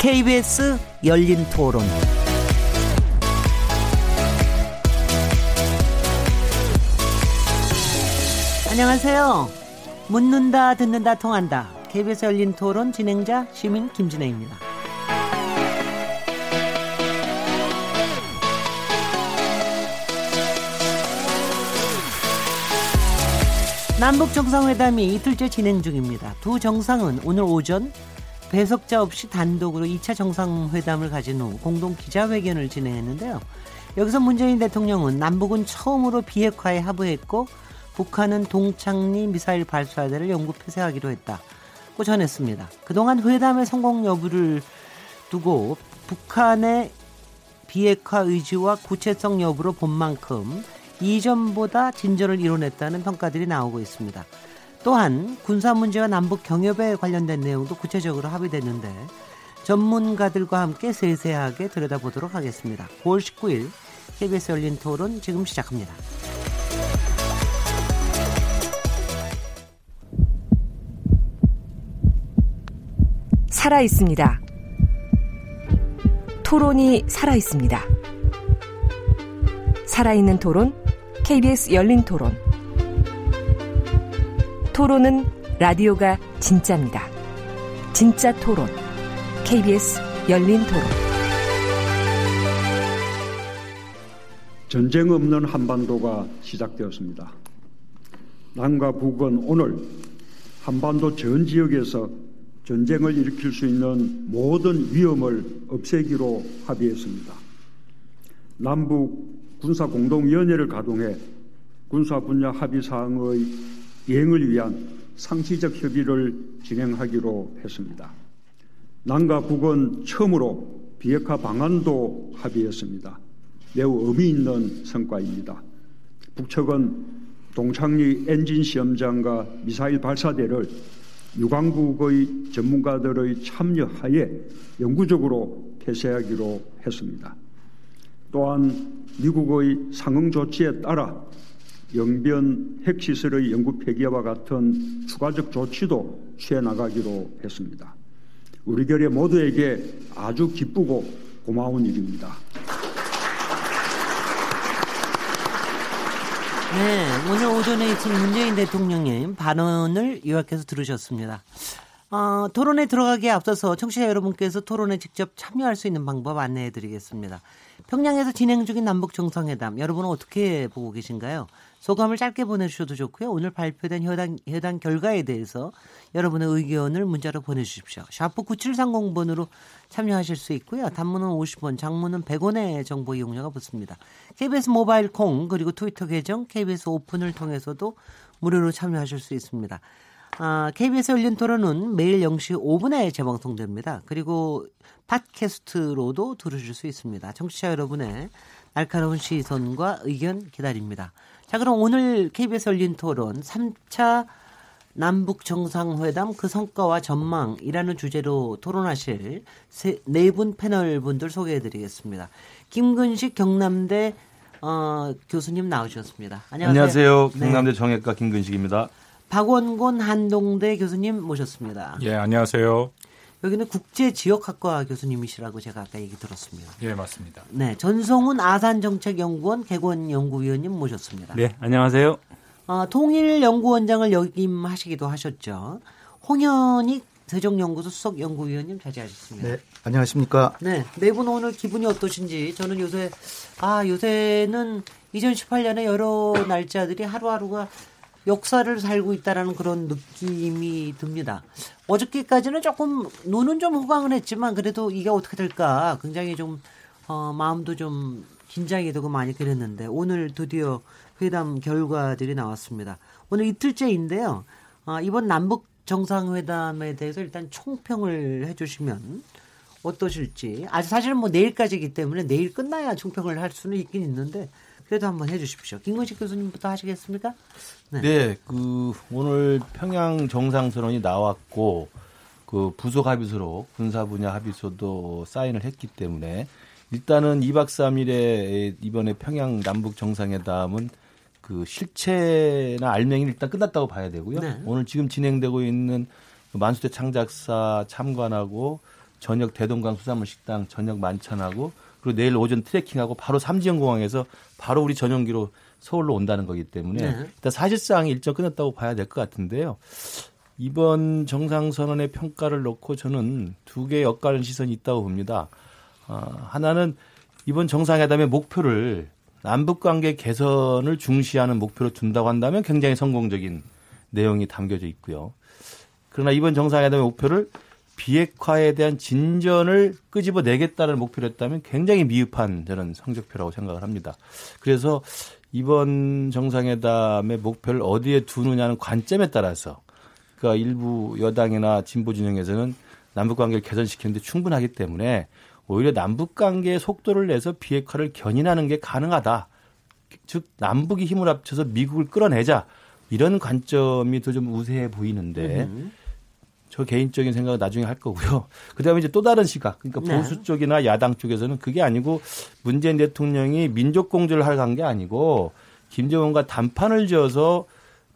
KBS 열린토론. 안녕하세요. 묻는다, 듣는다, 통한다. KBS 열린토론 진행자 시민 김진애입니다. 남북정상회담이 이틀째 진행 중입니다. 두 정상은 오늘 오전 배석자 없이 단독으로 2차 정상회담을 가진 후 공동 기자회견을 진행했는데요. 여기서 문재인 대통령은 남북은 처음으로 비핵화에 합의했고 북한은 동창리 미사일 발사대를 영구 폐쇄하기로 했다고 전했습니다. 그동안 회담의 성공 여부를 두고 북한의 비핵화 의지와 구체성 여부로 본 만큼 이전보다 진전을 이뤄냈다는 평가들이 나오고 있습니다. 또한 군사 문제와 남북 경협에 관련된 내용도 구체적으로 합의됐는데 전문가들과 함께 세세하게 들여다보도록 하겠습니다. 9월 19일 KBS 열린토론 지금 시작합니다. 살아있습니다. 토론이 살아있습니다. 살아있는 토론, KBS 열린토론. 토론은 라디오가 진짜입니다. 진짜 토론, KBS 열린토론. 전쟁 없는 한반도가 시작되었습니다. 남과 북은 오늘 한반도 전 지역에서 전쟁을 일으킬 수 있는 모든 위험을 없애기로 합의했습니다. 남북 군사공동위원회를 가동해 군사 분야 합의 사항의 이행을 위한 상시적 협의를 진행하기로 했습니다. 남과 북은 처음으로 비핵화 방안도 합의했습니다. 매우 의미 있는 성과입니다. 북측은 동창리 엔진 시험장과 미사일 발사대를 유관국의 전문가들의 참여하에 영구적으로 폐쇄하기로 했습니다. 또한 미국의 상응 조치에 따라 영변 핵시설의 영구 폐기와 같은 추가적 조치도 취해 나가기로 했습니다. 우리 결의 모두에게 아주 기쁘고 고마운 일입니다. 네, 오늘 오전에 있은 문재인 대통령의 발언을 요약해서 들으셨습니다. 토론에 들어가기에 앞서서 청취자 여러분께서 토론에 직접 참여할 수 있는 방법 안내해드리겠습니다. 평양에서 진행 중인 남북정상회담, 여러분은 어떻게 보고 계신가요? 소감을 짧게 보내주셔도 좋고요. 오늘 발표된 회담 결과에 대해서 여러분의 의견을 문자로 보내주십시오. 샤프 9730번으로 참여하실 수 있고요. 단문은 50원, 장문은 100원의 정보 이용료가 붙습니다. KBS 모바일 콩 그리고 트위터 계정 KBS 오픈을 통해서도 무료로 참여하실 수 있습니다. KBS 열린토론은 매일 0시 5분에 재방송됩니다. 그리고 팟캐스트로도 들으실 수 있습니다. 청취자 여러분의 날카로운 시선과 의견 기다립니다. 자, 그럼 오늘 KBS 열린토론 3차 남북정상회담 그 성과와 전망이라는 주제로 토론하실 네 분 패널 분들 소개해드리겠습니다. 김근식 경남대 교수님 나오셨습니다. 안녕하세요. 경남대 정외과 김근식입니다. 박원곤 한동대 교수님 모셨습니다. 예, 안녕하세요. 여기는 국제지역학과 교수님이시라고 제가 아까 얘기 들었습니다. 예, 맞습니다. 네, 전성훈 아산정책연구원 객원연구위원님 모셨습니다. 네, 안녕하세요. 통일연구원장을 역임하시기도 하셨죠. 홍현익 세종연구소 수석연구위원님 자제하셨습니다. 네, 안녕하십니까. 네, 네 분 오늘 기분이 어떠신지. 저는 요새는 2018년에 여러 날짜들이 하루하루가 역사를 살고 있다라는 그런 느낌이 듭니다. 어저께까지는 조금 눈은 좀 호강을 했지만 그래도 이게 어떻게 될까 굉장히 좀 마음도 좀 긴장이 되고 많이 그랬는데 오늘 드디어 회담 결과들이 나왔습니다. 오늘 이틀째인데요. 이번 남북 정상회담에 대해서 일단 총평을 해주시면 어떠실지. 아직 사실은 뭐 내일까지이기 때문에 내일 끝나야 총평을 할 수는 있긴 있는데. 그래도 한번 해주십시오. 김근식 교수님부터 하시겠습니까? 네. 네, 오늘 평양 정상선언이 나왔고 부속 합의서로 군사 분야 합의서도 사인을 했기 때문에 일단은 2박 3일에 이번에 평양 남북 정상회담은 실체나 알맹이는 일단 끝났다고 봐야 되고요. 네. 오늘 지금 진행되고 있는 만수대 창작사 참관하고 저녁 대동강 수산물식당 저녁 만찬하고 그리고 내일 오전 트레킹하고 바로 삼지연공항에서 바로 우리 전용기로 서울로 온다는 거기 때문에 일단 사실상 일정 끝났다고 봐야 될 것 같은데요. 이번 정상선언의 평가를 놓고 저는 두 개의 엇갈린 시선이 있다고 봅니다. 하나는 이번 정상회담의 목표를 남북관계 개선을 중시하는 목표로 둔다고 한다면 굉장히 성공적인 내용이 담겨져 있고요. 그러나 이번 정상회담의 목표를 비핵화에 대한 진전을 끄집어내겠다는 목표를 했다면 굉장히 미흡한 저는 성적표라고 생각을 합니다. 그래서 이번 정상회담의 목표를 어디에 두느냐는 관점에 따라서 그러니까 일부 여당이나 진보 진영에서는 남북관계를 개선시키는데 충분하기 때문에 오히려 남북관계의 속도를 내서 비핵화를 견인하는 게 가능하다. 즉 남북이 힘을 합쳐서 미국을 끌어내자. 이런 관점이 더 좀 우세해 보이는데 저 개인적인 생각은 나중에 할 거고요. 그다음에 이제 또 다른 시각. 그러니까 보수 쪽이나 야당 쪽에서는 그게 아니고 문재인 대통령이 민족 공조를 하러 간 게 아니고 김정은과 담판을 지어서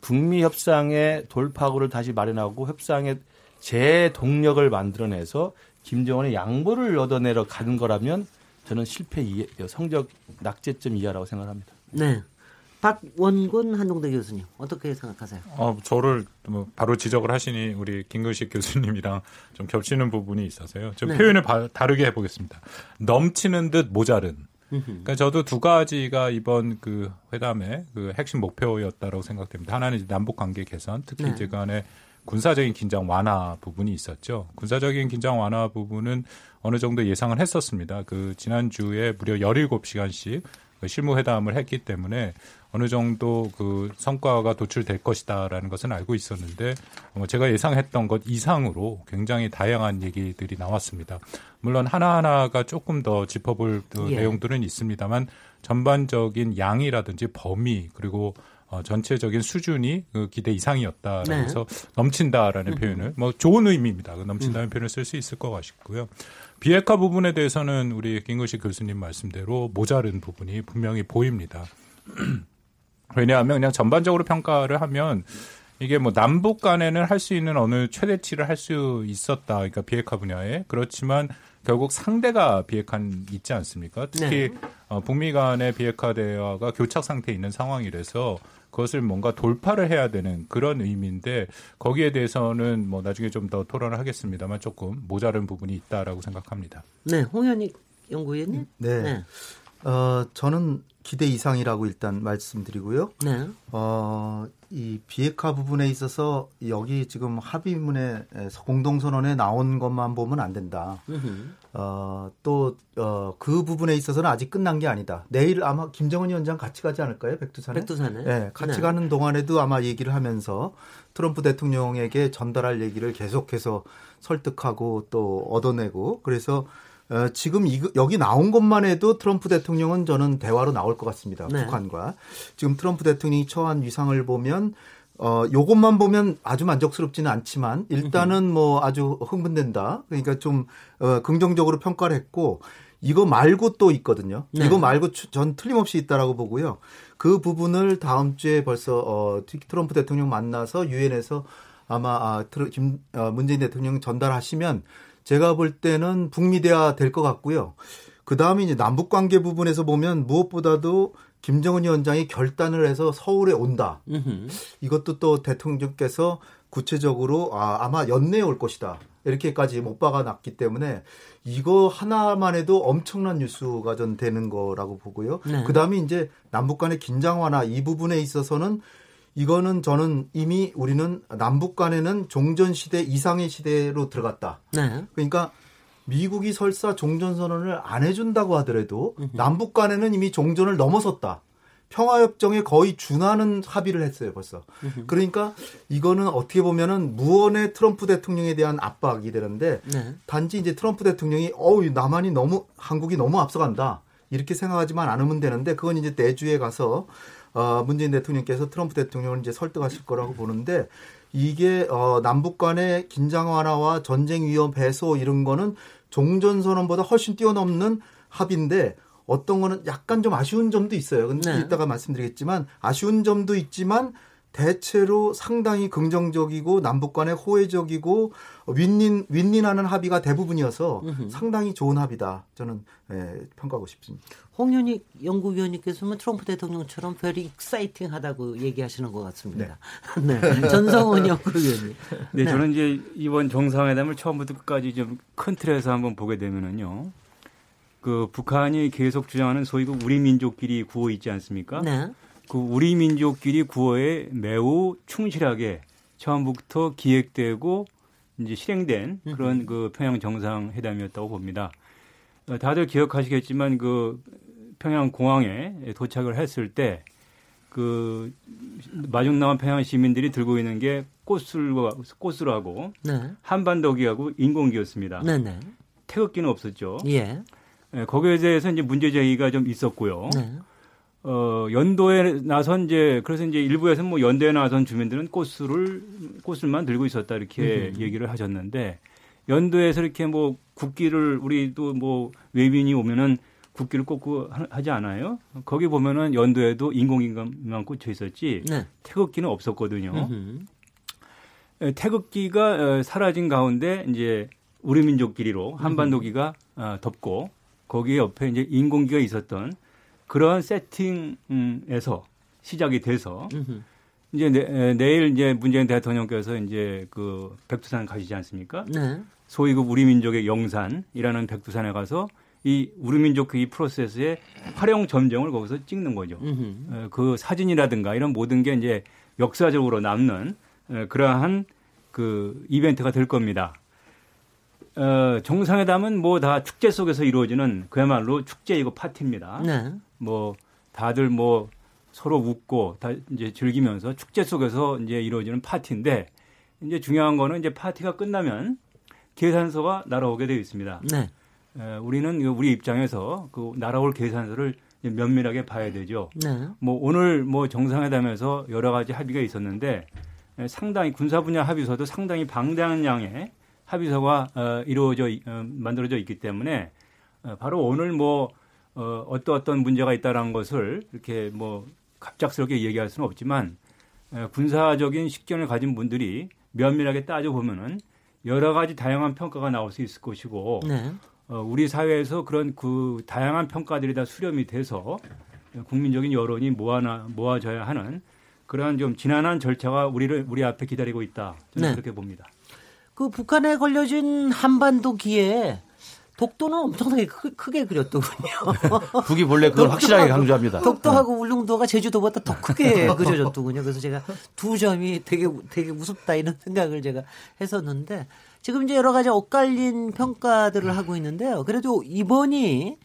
북미 협상의 돌파구를 다시 마련하고 협상의 재동력을 만들어내서 김정은의 양보를 얻어내러 가는 거라면 저는 성적 낙제점 이하라고 생각합니다. 네. 박원곤 한동대 교수님 어떻게 생각하세요? 저를 바로 지적을 하시니 우리 김근식 교수님이랑 좀 겹치는 부분이 있어서요. 좀 표현을 다르게 해보겠습니다. 넘치는 듯 모자른. 그러니까 저도 두 가지가 이번 그 회담의 그 핵심 목표였다라고 생각됩니다. 하나는 이제 남북 관계 개선, 특히 이제 간의 군사적인 긴장 완화 부분이 있었죠. 군사적인 긴장 완화 부분은 어느 정도 예상을 했었습니다. 그 지난주에 무려 17시간씩 실무회담을 했기 때문에 어느 정도 그 성과가 도출될 것이다라는 것은 알고 있었는데 제가 예상했던 것 이상으로 굉장히 다양한 얘기들이 나왔습니다. 물론 하나하나가 조금 더 짚어볼 내용들은 있습니다만 전반적인 양이라든지 범위 그리고 전체적인 수준이 기대 이상이었다라면서 넘친다라는 표현을 좋은 의미입니다. 넘친다는 표현을 쓸 수 있을 것 같고요. 비핵화 부분에 대해서는 우리 김근식 교수님 말씀대로 모자른 부분이 분명히 보입니다. 왜냐하면 그냥 전반적으로 평가를 하면 이게 남북 간에는 할 수 있는 어느 최대치를 할 수 있었다. 그러니까 비핵화 분야에. 그렇지만 결국 상대가 비핵한 있지 않습니까? 특히 북미 간의 비핵화 대화가 교착 상태에 있는 상황이라서 그것을 뭔가 돌파를 해야 되는 그런 의미인데 거기에 대해서는 나중에 좀 더 토론을 하겠습니다만 조금 모자른 부분이 있다라고 생각합니다. 네, 홍현익 연구위원님. 저는 기대 이상이라고 일단 말씀드리고요. 이 비핵화 부분에 있어서 여기 지금 합의문에 공동선언에 나온 것만 보면 안 된다. 그 부분에 있어서는 아직 끝난 게 아니다. 내일 아마 김정은 위원장 같이 가지 않을까요? 백두산에? 네, 같이 가는 동안에도 아마 얘기를 하면서 트럼프 대통령에게 전달할 얘기를 계속해서 설득하고 또 얻어내고 그래서 지금 여기 나온 것만 해도 트럼프 대통령은 저는 대화로 나올 것 같습니다. 북한과. 지금 트럼프 대통령이 처한 위상을 보면 요것만 보면 아주 만족스럽지는 않지만 일단은 아주 흥분된다. 그러니까 좀 긍정적으로 평가를 했고 이거 말고 또 있거든요. 이거 말고 전 틀림없이 있다라고 보고요. 그 부분을 다음 주에 벌써 트럼프 대통령 만나서 유엔에서 아마 문재인 대통령 전달하시면 제가 볼 때는 북미 대화 될 것 같고요. 그 다음에 이제 남북 관계 부분에서 보면 무엇보다도 김정은 위원장이 결단을 해서 서울에 온다. 이것도 또 대통령께서 구체적으로 아마 연내에 올 것이다. 이렇게까지 못 박아놨기 때문에 이거 하나만 해도 엄청난 뉴스가 전 되는 거라고 보고요. 그 다음에 이제 남북 간의 긴장 완화 이 부분에 있어서는 이거는 저는 이미 우리는 남북 간에는 종전시대 이상의 시대로 들어갔다. 그러니까 미국이 설사 종전선언을 안 해준다고 하더라도 남북 간에는 이미 종전을 넘어섰다. 평화협정에 거의 준하는 합의를 했어요 벌써. 그러니까 이거는 어떻게 보면은 무언의 트럼프 대통령에 대한 압박이 되는데 단지 이제 트럼프 대통령이 나만이 너무 한국이 너무 앞서간다. 이렇게 생각하지만 않으면 되는데 그건 이제 내주에 가서 문재인 대통령께서 트럼프 대통령을 이제 설득하실 거라고 보는데 이게 남북 간의 긴장 완화와 전쟁 위험 배소 이런 거는 종전선언보다 훨씬 뛰어넘는 합의인데 어떤 거는 약간 좀 아쉬운 점도 있어요. 근데 이따가 말씀드리겠지만 아쉬운 점도 있지만 대체로 상당히 긍정적이고 남북 간의 호혜적이고 윈윈하는 합의가 대부분이어서 상당히 좋은 합의다. 저는 평가하고 싶습니다. 홍현익 연구위원님께서는 트럼프 대통령처럼 very exciting하다고 얘기하시는 것 같습니다. 네. 네. 전성훈 연구위원님. 네, 저는 이제 이번 정상회담을 처음부터 끝까지 좀 큰 틀에서 한번 보게 되면은요. 그 북한이 계속 주장하는 소위 그 우리 민족끼리 구호 있지 않습니까? 네. 그 우리 민족끼리 구호에 매우 충실하게 처음부터 기획되고 이제 실행된 그런 그 평양 정상회담이었다고 봅니다. 다들 기억하시겠지만 그 평양 공항에 도착을 했을 때 그 마중 나온 평양 시민들이 들고 있는 게 꽃술하고 네. 한반도기하고 인공기였습니다. 네, 네. 태극기는 없었죠. 예. 거기에 대해서 이제 문제 제기가 좀 있었고요. 네. 연도에 나선 이제 그래서 이제 일부에서는 뭐 연도에 나선 주민들은 꽃술만 들고 있었다 이렇게 얘기를 하셨는데 연도에서 이렇게 뭐 국기를 우리도 뭐 외빈이 오면은 국기를 꽂고 하지 않아요? 거기 보면은 연도에도 인공인간만 꽂혀 있었지 네. 태극기는 없었거든요. 태극기가 사라진 가운데 이제 우리 민족끼리로 한반도기가 덮고 거기에 옆에 이제 인공기가 있었던 그러한 세팅에서 시작이 돼서 이제 내일 이제 문재인 대통령께서 이제 그 백두산 가시지 않습니까? 네. 소위 그 우리 민족의 영산이라는 백두산에 가서 이 우리 민족 그 이 프로세스의 활용 점정을 거기서 찍는 거죠. 그 사진이라든가 이런 모든 게 이제 역사적으로 남는 그러한 그 이벤트가 될 겁니다. 정상회담은 뭐 다 축제 속에서 이루어지는 그야말로 축제이고 파티입니다. 네. 뭐 다들 뭐 서로 웃고 다 이제 즐기면서 축제 속에서 이제 이루어지는 파티인데 이제 중요한 거는 이제 파티가 끝나면 계산서가 날아오게 되어 있습니다. 네. 우리는 우리 입장에서 그 날아올 계산서를 면밀하게 봐야 되죠. 네. 뭐 오늘 뭐 정상회담에서 여러 가지 합의가 있었는데 상당히 군사 분야 합의서도 상당히 방대한 양의 합의서가 만들어져 있기 때문에 바로 오늘 뭐 어떤 문제가 있다라는 것을 이렇게 뭐 갑작스럽게 얘기할 수는 없지만 군사적인 식견을 가진 분들이 면밀하게 따져 보면은 여러 가지 다양한 평가가 나올 수 있을 것이고 네. 우리 사회에서 그런 그 다양한 평가들이 다 수렴이 돼서 국민적인 여론이 모아져야 하는 그러한 좀 지난한 절차가 우리 앞에 기다리고 있다 저는 네. 그렇게 봅니다. 그 북한에 걸려진 한반도기에 독도는 엄청나게 크게 그렸더군요. 북이 본래 그걸 확실하게 강조합니다. 독도하고 울릉도가 제주도보다 더 크게 그려졌더군요. 그래서 제가 두 점이 되게 우습다 이런 생각을 제가 했었는데 지금 이제 여러 가지 엇갈린 평가들을 하고 있는데요. 그래도 이번이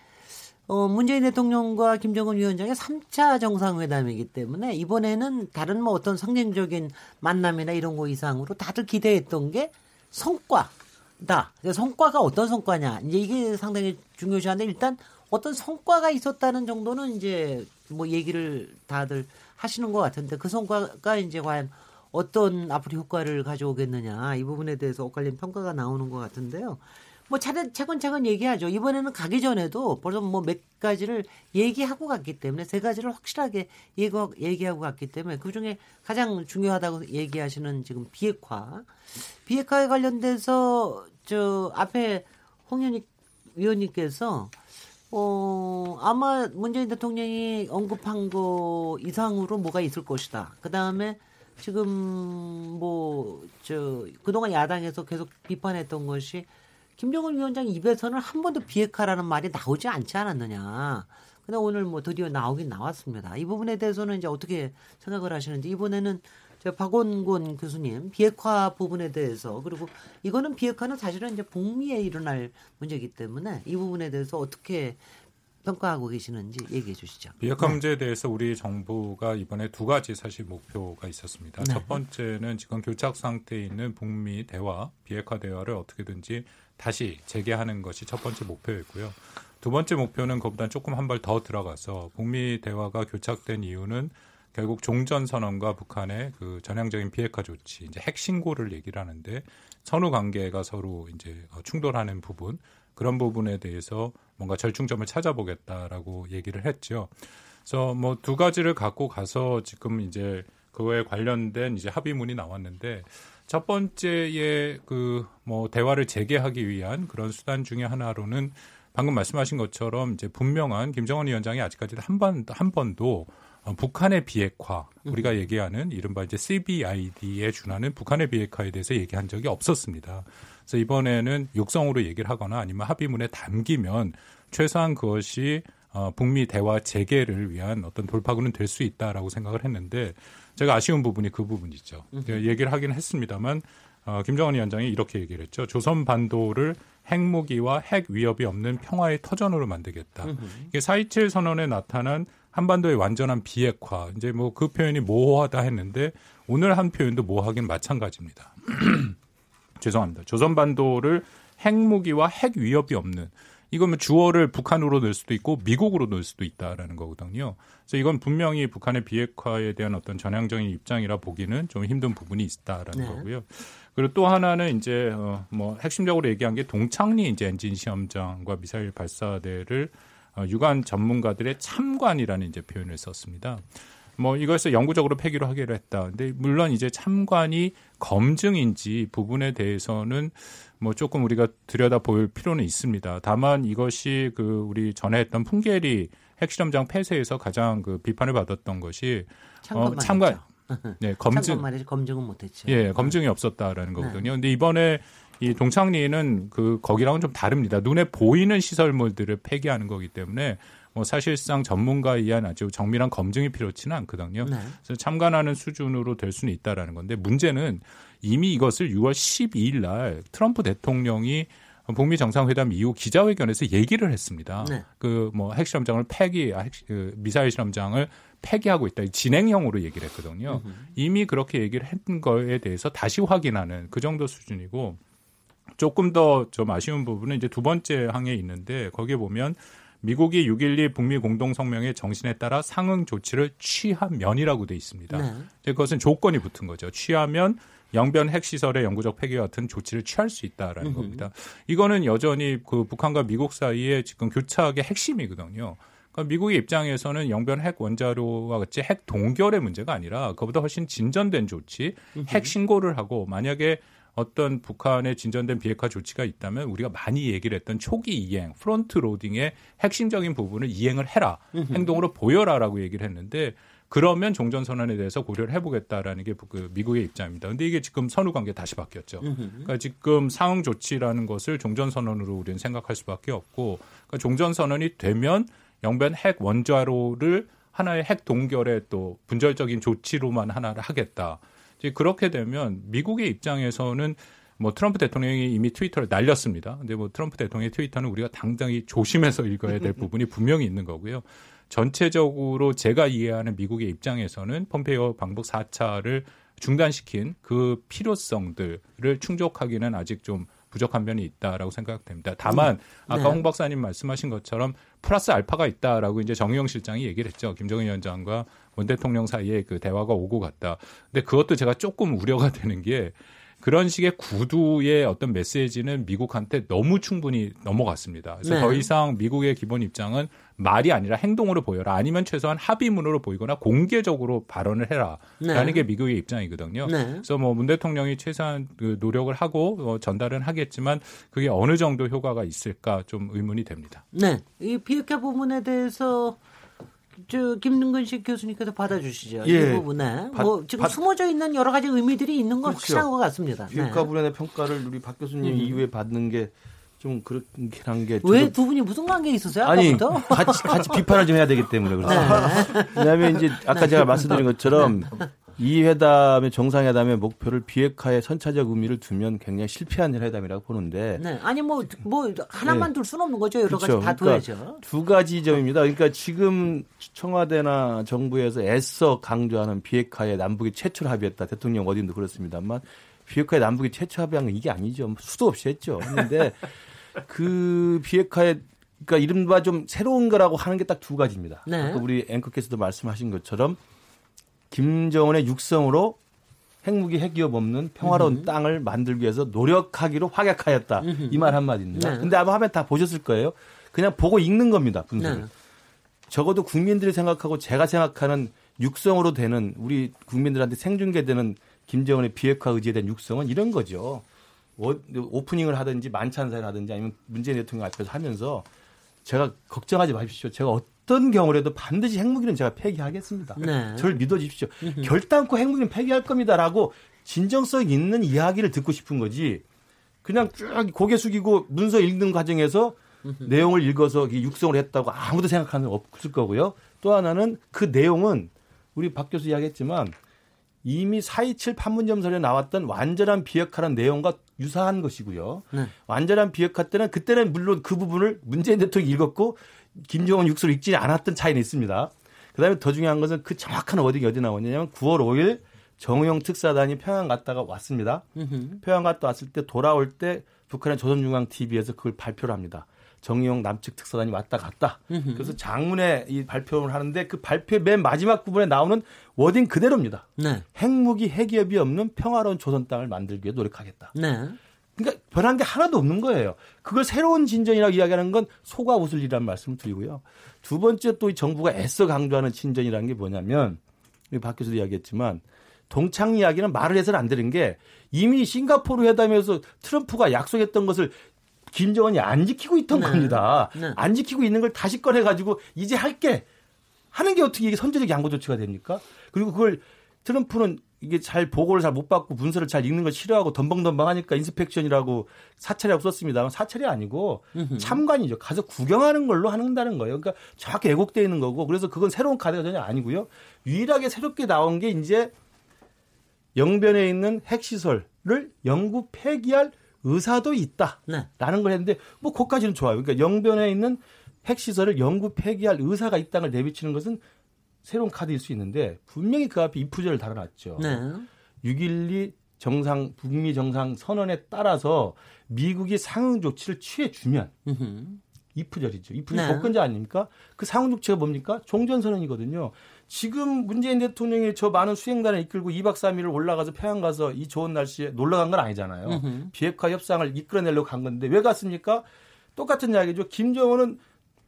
문재인 대통령과 김정은 위원장의 3차 정상회담이기 때문에 이번에는 다른 뭐 어떤 상징적인 만남이나 이런 거 이상으로 다들 기대했던 게 성과다. 성과가 어떤 성과냐. 이제 이게 상당히 중요시한데 일단 어떤 성과가 있었다는 정도는 이제 뭐 얘기를 다들 하시는 것 같은데 그 성과가 이제 과연 어떤 앞으로 효과를 가져오겠느냐 이 부분에 대해서 엇갈린 평가가 나오는 것 같은데요. 뭐 차근차근 얘기하죠. 이번에는 가기 전에도 벌써 뭐 몇 가지를 얘기하고 갔기 때문에 세 가지를 확실하게 얘기하고 갔기 때문에 그중에 가장 중요하다고 얘기하시는 지금 비핵화에 관련돼서 저 앞에 홍현익 위원님께서 아마 문재인 대통령이 언급한 거 이상으로 뭐가 있을 것이다. 그 다음에 지금 뭐 저 그동안 야당에서 계속 비판했던 것이 김정은 위원장 입에서는 한 번도 비핵화라는 말이 나오지 않지 않았느냐. 근데 오늘 뭐 드디어 나오긴 나왔습니다. 이 부분에 대해서는 이제 어떻게 생각을 하시는지 이번에는 제가 박원곤 교수님 비핵화 부분에 대해서 그리고 이거는 비핵화는 사실은 이제 북미에 일어날 문제이기 때문에 이 부분에 대해서 어떻게 평가하고 계시는지 얘기해 주시죠. 비핵화 문제에 대해서 우리 정부가 이번에 두 가지 사실 목표가 있었습니다. 네. 첫 번째는 지금 교착 상태에 있는 북미 대화, 비핵화 대화를 어떻게든지 다시 재개하는 것이 첫 번째 목표였고요. 두 번째 목표는 그것보다 조금 한 발 더 들어가서 북미 대화가 교착된 이유는 결국 종전선언과 북한의 그 전향적인 비핵화 조치, 이제 핵신고를 얘기를 하는데 선후 관계가 서로 이제 충돌하는 부분, 그런 부분에 대해서 뭔가 절충점을 찾아보겠다라고 얘기를 했죠. 그래서 뭐 두 가지를 갖고 가서 지금 이제 그거에 관련된 이제 합의문이 나왔는데 첫 번째의 그 뭐 대화를 재개하기 위한 그런 수단 중에 하나로는 방금 말씀하신 것처럼 이제 분명한 김정은 위원장이 아직까지도 한 번도 북한의 비핵화, 우리가 얘기하는 이른바 이제 CBID에 준하는 북한의 비핵화에 대해서 얘기한 적이 없었습니다. 그래서 이번에는 육성으로 얘기를 하거나 아니면 합의문에 담기면 최소한 그것이 북미 대화 재개를 위한 어떤 돌파구는 될 수 있다라고 생각을 했는데 제가 아쉬운 부분이 그 부분이죠. 얘기를 하긴 했습니다만 김정은 위원장이 이렇게 얘기를 했죠. 조선 반도를 핵무기와 핵 위협이 없는 평화의 터전으로 만들겠다. 이게 4.27 선언에 나타난 한반도의 완전한 비핵화. 이제 뭐 그 표현이 모호하다 했는데 오늘 한 표현도 모호하긴 마찬가지입니다. 죄송합니다. 조선 반도를 핵무기와 핵 위협이 없는 이거면 주어를 북한으로 넣을 수도 있고 미국으로 넣을 수도 있다라는 거거든요. 그래서 이건 분명히 북한의 비핵화에 대한 어떤 전향적인 입장이라 보기는 좀 힘든 부분이 있다라는 거고요. 그리고 또 하나는 이제 뭐 핵심적으로 얘기한 게 동창리 이제 엔진 시험장과 미사일 발사대를 유관 전문가들의 참관이라는 이제 표현을 썼습니다. 뭐 이것을 영구적으로 폐기로 하기로 했다. 근데 물론 이제 참관이 검증인지 부분에 대해서는 뭐 조금 우리가 들여다볼 필요는 있습니다. 다만 이것이 그 우리 전에 했던 풍계리 핵실험장 폐쇄에서 가장 그 비판을 받았던 것이 참관, 네 검증 말이지 검증은 못했죠. 예, 검증이 없었다라는 거거든요. 근데 이번에 이 동창리는 그 거기랑은 좀 다릅니다. 눈에 보이는 시설물들을 폐기하는 거기 때문에. 뭐 사실상 전문가에 의한 아주 정밀한 검증이 필요치는 않거든요. 그래서 참관하는 수준으로 될 수는 있다라는 건데 문제는 이미 이것을 6월 12일 날 트럼프 대통령이 북미 정상회담 이후 기자회견에서 얘기를 했습니다. 그 뭐 핵실험장을 미사일 실험장을 폐기하고 있다. 진행형으로 얘기를 했거든요. 이미 그렇게 얘기를 한 거에 대해서 다시 확인하는 그 정도 수준이고 조금 더 좀 아쉬운 부분은 이제 두 번째 항에 있는데 거기에 보면 미국이 6.12 북미 공동성명의 정신에 따라 상응 조치를 취하면이라고 돼 있습니다. 그것은 조건이 붙은 거죠. 취하면 영변 핵시설의 영구적 폐기와 같은 조치를 취할 수 있다라는 겁니다. 이거는 여전히 그 북한과 미국 사이에 지금 교착의 핵심이거든요. 그러니까 미국의 입장에서는 영변 핵 원자로와 같이 핵 동결의 문제가 아니라 그보다 훨씬 진전된 조치, 핵 신고를 하고 만약에 어떤 북한의 진전된 비핵화 조치가 있다면 우리가 많이 얘기를 했던 초기 이행, 프론트 로딩의 핵심적인 부분을 이행을 해라, 행동으로 보여라라고 얘기를 했는데 그러면 종전선언에 대해서 고려를 해보겠다라는 게 미국의 입장입니다. 그런데 이게 지금 선후관계 다시 바뀌었죠. 그러니까 지금 상응 조치라는 것을 종전선언으로 우리는 생각할 수밖에 없고 그러니까 종전선언이 되면 영변 핵 원자로를 하나의 핵 동결의 또 분절적인 조치로만 하나를 하겠다. 그렇게 되면 미국의 입장에서는 뭐 트럼프 대통령이 이미 트위터를 날렸습니다. 근데 뭐 트럼프 대통령의 트위터는 우리가 당당히 조심해서 읽어야 될 부분이 분명히 있는 거고요. 전체적으로 제가 이해하는 미국의 입장에서는 폼페이오 방북 4차를 중단시킨 그 필요성들을 충족하기는 아직 좀 부족한 면이 있다라고 생각됩니다. 다만 아까 홍 박사님 말씀하신 것처럼 플러스 알파가 있다라고 이제 정의용 실장이 얘기를 했죠. 김정은 위원장과 문 대통령 사이에 그 대화가 오고 갔다. 근데 그것도 제가 조금 우려가 되는 게 그런 식의 구두의 어떤 메시지는 미국한테 너무 충분히 넘어갔습니다. 그래서 더 이상 미국의 기본 입장은 말이 아니라 행동으로 보여라. 아니면 최소한 합의문으로 보이거나 공개적으로 발언을 해라. 라는 게 미국의 입장이거든요. 그래서 뭐 문 대통령이 최소한 그 노력을 하고 전달은 하겠지만 그게 어느 정도 효과가 있을까 좀 의문이 됩니다. 네. 이 비핵화 부분에 대해서 김근식 교수님께서 받아주시죠. 예, 이 부분에 뭐 지금 숨어져 있는 여러 가지 의미들이 있는 건 확실한 것 같습니다. 비핵화 불안의 평가를 우리 박 교수님 이후에 받는 게 좀 그렇긴 한 게 왜 두 분이 무슨 관계 있으세요? 아까부터? 아니 같이 비판을 좀 해야 되기 때문에 그렇습니다. 왜냐하면 이제 아까 제가 말씀드린 것처럼 이 회담의 정상회담의 목표를 비핵화의 선차적 의미를 두면 굉장히 실패한 회담이라고 보는데. 아니 뭐 하나만 둘 수는 없는 거죠. 여러 가지 다 둬야죠. 그러니까 두 가지 점입니다. 그러니까 지금 청와대나 정부에서 애써 강조하는 비핵화에 남북이 최초로 합의했다. 대통령 어딘도 그렇습니다만 비핵화에 남북이 최초 합의한 건 이게 아니죠. 수도 없이 했죠. 그런데 그 비핵화에 그러니까 이른바 좀 새로운 거라고 하는 게 딱 두 가지입니다. 아까 우리 앵커께서도 말씀하신 것처럼. 김정은의 육성으로 핵무기 핵위협 없는 평화로운 땅을 만들기 위해서 노력하기로 확약하였다. 이 말 한마디입니다. 근데 아마 화면 다 보셨을 거예요. 그냥 보고 읽는 겁니다. 분석을. 적어도 국민들이 생각하고 제가 생각하는 육성으로 되는 우리 국민들한테 생중계되는 김정은의 비핵화 의지에 대한 육성은 이런 거죠. 오프닝을 하든지 만찬사를 하든지 아니면 문재인 대통령 앞에서 하면서 제가 걱정하지 마십시오. 제가 어떤 경우라도 반드시 핵무기는 제가 폐기하겠습니다. 네. 저를 믿어주십시오. 결단코 핵무기는 폐기할 겁니다라고 진정성 있는 이야기를 듣고 싶은 거지 그냥 쭉 고개 숙이고 문서 읽는 과정에서 내용을 읽어서 육성을 했다고 아무도 생각하는 건 없을 거고요. 또 하나는 그 내용은 우리 박 교수 이야기했지만 이미 4.27 판문점설에 나왔던 완전한 비핵화라는 내용과 유사한 것이고요. 네. 완전한 비핵화 때는 그때는 물론 그 부분을 문재인 대통령이 읽었고 김정은 육서를 읽지 않았던 차이는 있습니다. 그다음에 더 중요한 것은 그 정확한 워딩이 어디 나오냐면 9월 5일 정우영 특사단이 평양 갔다가 왔습니다. 평양 갔다 왔을 때 돌아올 때 북한의 조선중앙TV에서 그걸 발표를 합니다. 정의용 남측 특사단이 왔다 갔다. 그래서 장문의 이 발표를 하는데 그 발표의 맨 마지막 부분에 나오는 워딩 그대로입니다. 네. 핵무기 핵협이 없는 평화로운 조선 땅을 만들기 위해 노력하겠다. 네. 그러니까 변한 게 하나도 없는 거예요. 그걸 새로운 진전이라고 이야기하는 건 속아 웃을 일이라는 말씀을 드리고요. 두 번째 또 이 정부가 애써 강조하는 진전이라는 게 뭐냐면 우리 박 교수도 이야기했지만 동창리 이야기는 말을 해서는 안 되는 게 이미 싱가포르 회담에서 트럼프가 약속했던 것을 김정은이 안 지키고 있던 겁니다. 네. 안 지키고 있는 걸 다시 꺼내가지고 이제 할게 하는 게 어떻게 이게 선제적 양보 조치가 됩니까? 그리고 그걸 트럼프는 이게 잘 보고를 잘 못 받고 문서를 잘 읽는 걸 싫어하고 덤벙덤벙 하니까 인스펙션이라고 사찰이라고 썼습니다만 사찰이 아니고 참관이죠. 가서 구경하는 걸로 한다는 거예요. 그러니까 정확히 왜곡되어 있는 거고 그래서 그건 새로운 카드가 전혀 아니고요. 유일하게 새롭게 나온 게 이제 영변에 있는 핵시설을 영구 폐기할 의사도 있다라는 네. 걸 했는데 뭐 그것까지는 좋아요. 그러니까 영변에 있는 핵시설을 영구 폐기할 의사가 이 땅을 내비치는 것은 새로운 카드일 수 있는데 분명히 그 앞에 이프제를 달아놨죠. 네. 6.12 정상 북미 정상 선언에 따라서 미국이 상응 조치를 취해주면 이프절이죠. 이프절 네. 복권자 아닙니까? 그 상응 조치가 뭡니까? 종전선언이거든요. 지금 문재인 대통령이 저 많은 수행단을 이끌고 2박 3일을 올라가서 평양 가서 이 좋은 날씨에 놀러 간 건 아니잖아요. 비핵화 협상을 이끌어내려고 간 건데 왜 갔습니까? 똑같은 이야기죠. 김정은은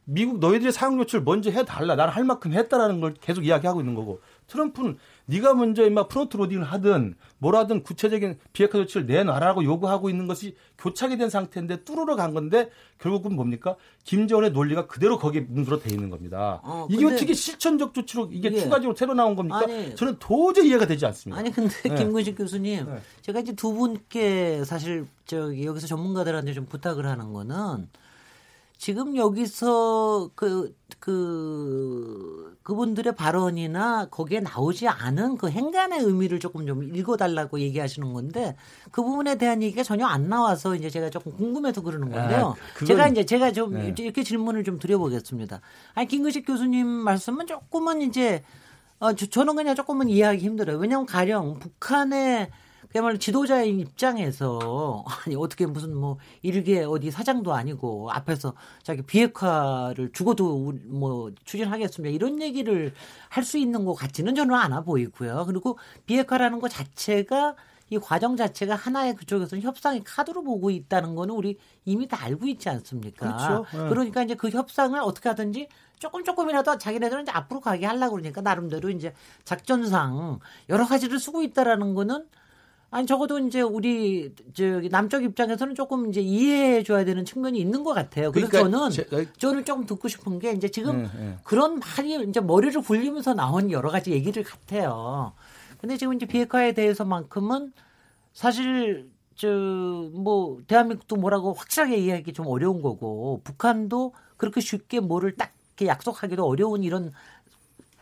미국 너희들의 상응 조치를 먼저 해달라. 난 할 만큼 했다라는 걸 계속 이야기하고 있는 거고 트럼프는 네가 먼저 인마 프론트 로딩을 하든 뭐라든 구체적인 비핵화 조치를 내놔라고 요구하고 있는 것이 교착이 된 상태인데 뚫으러 간 건데 결국은 뭡니까? 김정은의 논리가 그대로 거기에 문서로 돼 있는 겁니다. 이게 어떻게 실천적 조치로 이게 추가적으로 새로 나온 겁니까? 아니, 저는 도저히 이해가 되지 않습니다. 아니 근데 네. 김근식 교수님 네. 제가 이제 두 분께 사실 저기 여기서 전문가들한테 좀 부탁을 하는 거는 지금 여기서 그분들의 발언이나 거기에 나오지 않은 그 행간의 의미를 조금 좀 읽어달라고 얘기하시는 건데 그 부분에 대한 얘기가 전혀 안 나와서 이제 제가 조금 궁금해서 그러는 건데요. 그건, 제가 좀 네. 이렇게 질문을 좀 드려보겠습니다. 아니 김근식 교수님 말씀은 조금은 이제 저는 그냥 조금은 이해하기 힘들어요. 왜냐하면 가령 북한의 그야말로 지도자의 입장에서 아니 어떻게 무슨 뭐 일개 어디 사장도 아니고 앞에서 자기 비핵화를 죽어도 뭐 추진하겠습니다 이런 얘기를 할 수 있는 것 같지는 저는 않아 보이고요. 그리고 비핵화라는 것 자체가 이 과정 자체가 하나의 그쪽에서는 협상의 카드로 보고 있다는 거는 우리 이미 다 알고 있지 않습니까? 그렇죠. 네. 그러니까 이제 그 협상을 어떻게 하든지 조금이라도 자기네들은 이제 앞으로 가게 하려고 그러니까 나름대로 이제 작전상 여러 가지를 쓰고 있다라는 거는 아니 적어도 이제 우리 저기 남쪽 입장에서는 조금 이제 이해해 줘야 되는 측면이 있는 것 같아요. 그래서 그러니까 저는 조금 듣고 싶은 게 이제 지금 그런 말이 이제 머리를 굴리면서 나온 여러 가지 얘기들 같아요. 근데 지금 이제 비핵화에 대해서만큼은 사실 뭐 대한민국도 뭐라고 확실하게 이해하기 좀 어려운 거고 북한도 그렇게 쉽게 뭐를 딱 이렇게 약속하기도 어려운 이런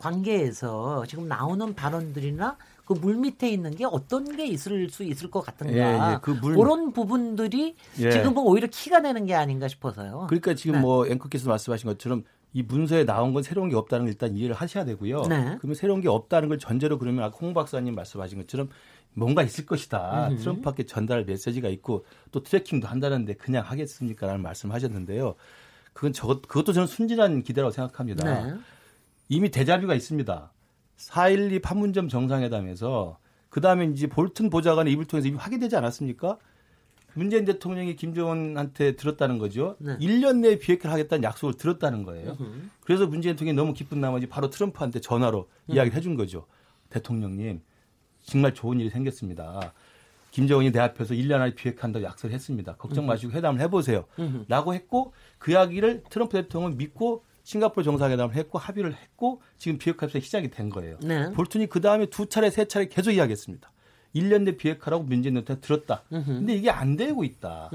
관계에서 지금 나오는 발언들이나 그 물 밑에 있는 게 어떤 게 있을 수 있을 것 같은가. 그런 부분들이 지금은 오히려 키가 되는 게 아닌가 싶어서요. 그러니까 지금 네. 뭐 앵커께서 말씀하신 것처럼 이 문서에 나온 건 새로운 게 없다는 걸 일단 이해를 하셔야 되고요. 네. 그러면 새로운 게 없다는 걸 전제로 그러면 아까 홍 박사님 말씀하신 것처럼 뭔가 있을 것이다. 트럼프한테 전달할 메시지가 있고 또 트래킹도 한다는데 그냥 하겠습니까? 라는 말씀하셨는데요. 그것도 저는 순진한 기대라고 생각합니다. 네. 이미 데자뷰가 있습니다. 4.12 판문점 정상회담에서 그다음에 이제 볼튼 보좌관의 입을 통해서 이미 확인되지 않았습니까? 문재인 대통령이 김정은한테 들었다는 거죠. 네. 1년 내에 비핵화를 하겠다는 약속을 들었다는 거예요. 그래서 문재인 대통령이 너무 기쁜 나머지 바로 트럼프한테 전화로 이야기를 해준 거죠. 대통령님, 정말 좋은 일이 생겼습니다. 김정은이 내 앞에서 1년 안에 비핵화한다고 약속을 했습니다. 걱정 마시고 회담을 해보세요. 라고 했고, 그 이야기를 트럼프 대통령은 믿고 싱가포르 정상회담을 했고 합의를 했고 지금 비핵화 협상이 시작이 된 거예요. 네. 볼튼이 그다음에 두 차례, 세 차례 계속 이야기했습니다. 1년 내 비핵화라고 문재인 대통령한테 들었다. 근데 이게 안 되고 있다.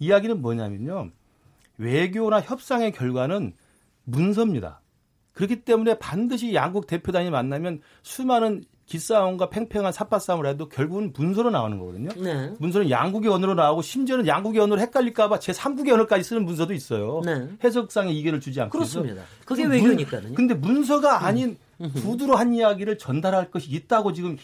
이야기는 뭐냐면요. 외교나 협상의 결과는 문서입니다. 그렇기 때문에 반드시 양국 대표단이 만나면 수많은 기싸움과 팽팽한 삿바싸움을 해도 결국은 문서로 나오는 거거든요. 네. 문서는 양국의 언어로 나오고 심지어는 양국의 언어로 헷갈릴까 봐 제3국의 언어까지 쓰는 문서도 있어요. 네. 해석상의 이견을 주지 않고. 그렇습니다. 그게 외교니까요. 근데 문서가 아닌 부드러운 이야기를 전달할 것이 있다고 지금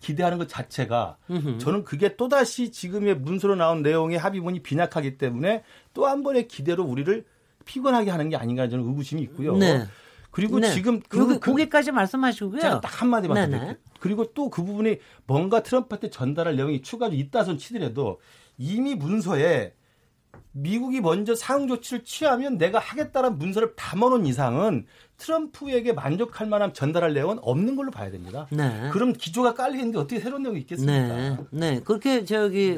기대하는 것 자체가 저는 그게 또다시 지금의 문서로 나온 내용의 합의문이 빈약하기 때문에 또 한 번의 기대로 우리를 피곤하게 하는 게 아닌가 저는 의구심이 있고요. 네. 그리고 네. 지금 거기까지 말씀하시고요. 제가 딱 한마디 말씀드릴게요. 그리고 또 그 부분이 뭔가 트럼프한테 전달할 내용이 추가로 있다선 치더라도 이미 문서에 미국이 먼저 상응 조치를 취하면 내가 하겠다라는 문서를 담아놓은 이상은 트럼프에게 만족할 만한 전달할 내용은 없는 걸로 봐야 됩니다. 네. 그럼 기조가 깔리는데 어떻게 새로운 내용이 있겠습니까? 네. 네. 그렇게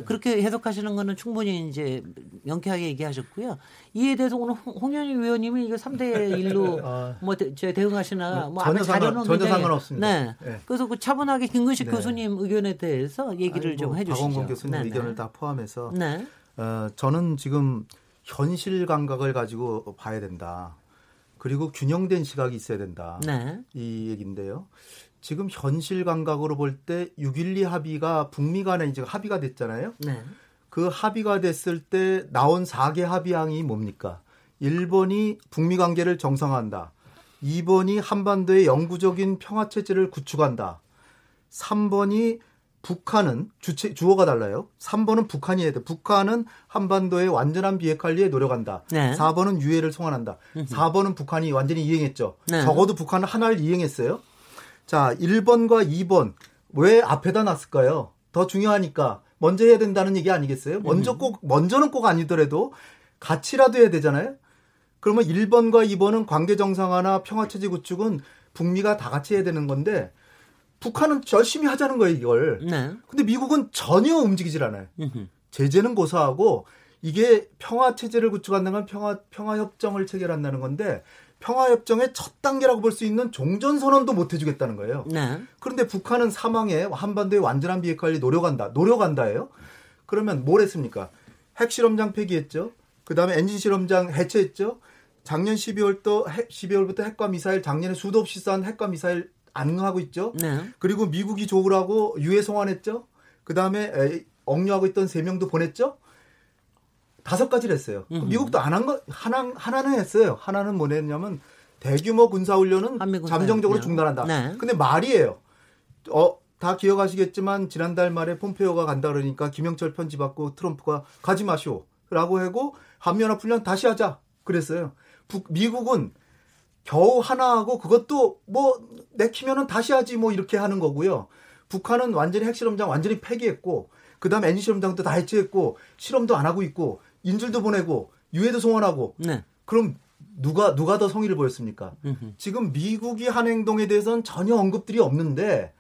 그렇게 해석하시는 거는 충분히 이제 명쾌하게 얘기하셨고요. 이에 대해서 오늘 홍현익 의원님이 이거 3대1로 대응하시나 전혀 상관없습니다. 네. 네. 그래서 그 차분하게 김근식 교수님 의견에 대해서 얘기를 좀 해주시죠. 박원곤 교수님 의견을 다 포함해서 저는 지금 현실 감각을 가지고 봐야 된다. 그리고 균형된 시각이 있어야 된다. 네. 이 얘기인데요. 지금 현실 감각으로 볼 때 6.12 합의가 북미 간에 이제 합의가 됐잖아요. 네. 그 합의가 됐을 때 나온 4개 합의항이 뭡니까? 1번이 북미 관계를 정상화한다. 2번이 한반도의 영구적인 평화체제를 구축한다. 3번이 북한은 주어가 달라요. 3번은 북한이 해야 돼. 북한은 한반도의 완전한 비핵화를 위해 노력한다. 네. 4번은 유해를 송환한다. 4번은 북한이 완전히 이행했죠. 네. 적어도 북한은 하나를 이행했어요. 자, 1번과 2번 왜 앞에다 놨을까요? 더 중요하니까 먼저 해야 된다는 얘기 아니겠어요? 먼저는 꼭 아니더라도 같이라도 해야 되잖아요. 그러면 1번과 2번은 관계 정상화나 평화체제 구축은 북미가 다 같이 해야 되는 건데 북한은 열심히 하자는 거예요, 이걸. 네. 근데 미국은 전혀 움직이질 않아요. 제재는 고사하고 이게 평화체제를 구축한다는 건 평화협정을 체결한다는 건데 평화협정의 첫 단계라고 볼 수 있는 종전선언도 못 해주겠다는 거예요. 네. 그런데 북한은 사망에 한반도의 완전한 비핵화를 노력한다예요. 그러면 뭘 했습니까? 핵실험장 폐기했죠. 그다음에 엔진실험장 해체했죠. 작년 12월부터 핵과 미사일, 작년에 수도 없이 쏜 핵과 미사일 안응하고 있죠. 네. 그리고 미국이 조우라고 유해 송환했죠. 그다음에 억류하고 있던 3명도 보냈죠. 5가지를 했어요. 미국도 안 한 거 하나는 했어요. 하나는 뭐냐면 대규모 군사훈련은 잠정적으로 중단한다. 네. 근데 말이에요. 다 기억하시겠지만 지난달 말에 폼페이오가 간다 그러니까 김영철 편지받고 트럼프가 가지 마시오라고 하고 한미연합훈련 다시 하자 그랬어요. 미국은 겨우 하나 하고 그것도 내키면은 다시 하지 이렇게 하는 거고요. 북한은 완전히 핵실험장 완전히 폐기했고 그다음에 엔진실험장도 다 해체했고 실험도 안 하고 있고 인질도 보내고 유해도 송환하고 네. 그럼 누가 더 성의를 보였습니까? 지금 미국이 한 행동에 대해서는 전혀 언급들이 없는데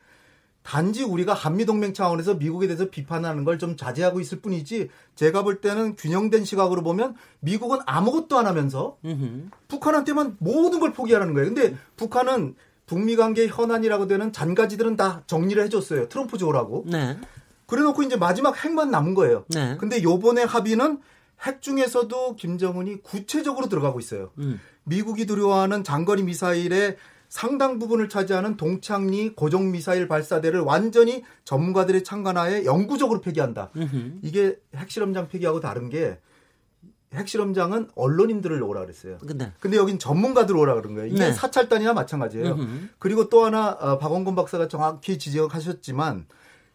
단지 우리가 한미동맹 차원에서 미국에 대해서 비판하는 걸 좀 자제하고 있을 뿐이지 제가 볼 때는 균형된 시각으로 보면 미국은 아무것도 안 하면서 북한한테만 모든 걸 포기하라는 거예요. 근데 북한은 북미 관계 현안이라고 되는 잔가지들은 다 정리를 해줬어요. 트럼프 조라고. 네. 그래놓고 이제 마지막 핵만 남은 거예요. 네. 근데 요번에 합의는 핵 중에서도 김정은이 구체적으로 들어가고 있어요. 미국이 두려워하는 장거리 미사일의 상당 부분을 차지하는 동창리 고정미사일 발사대를 완전히 전문가들의 참관하에 영구적으로 폐기한다. 이게 핵실험장 폐기하고 다른 게 핵실험장은 언론인들을 오라 그랬어요. 근데 여긴 전문가들 오라 그런 거예요. 이게 네. 사찰단이나 마찬가지예요. 그리고 또 하나 박원곤 박사가 정확히 지적하셨지만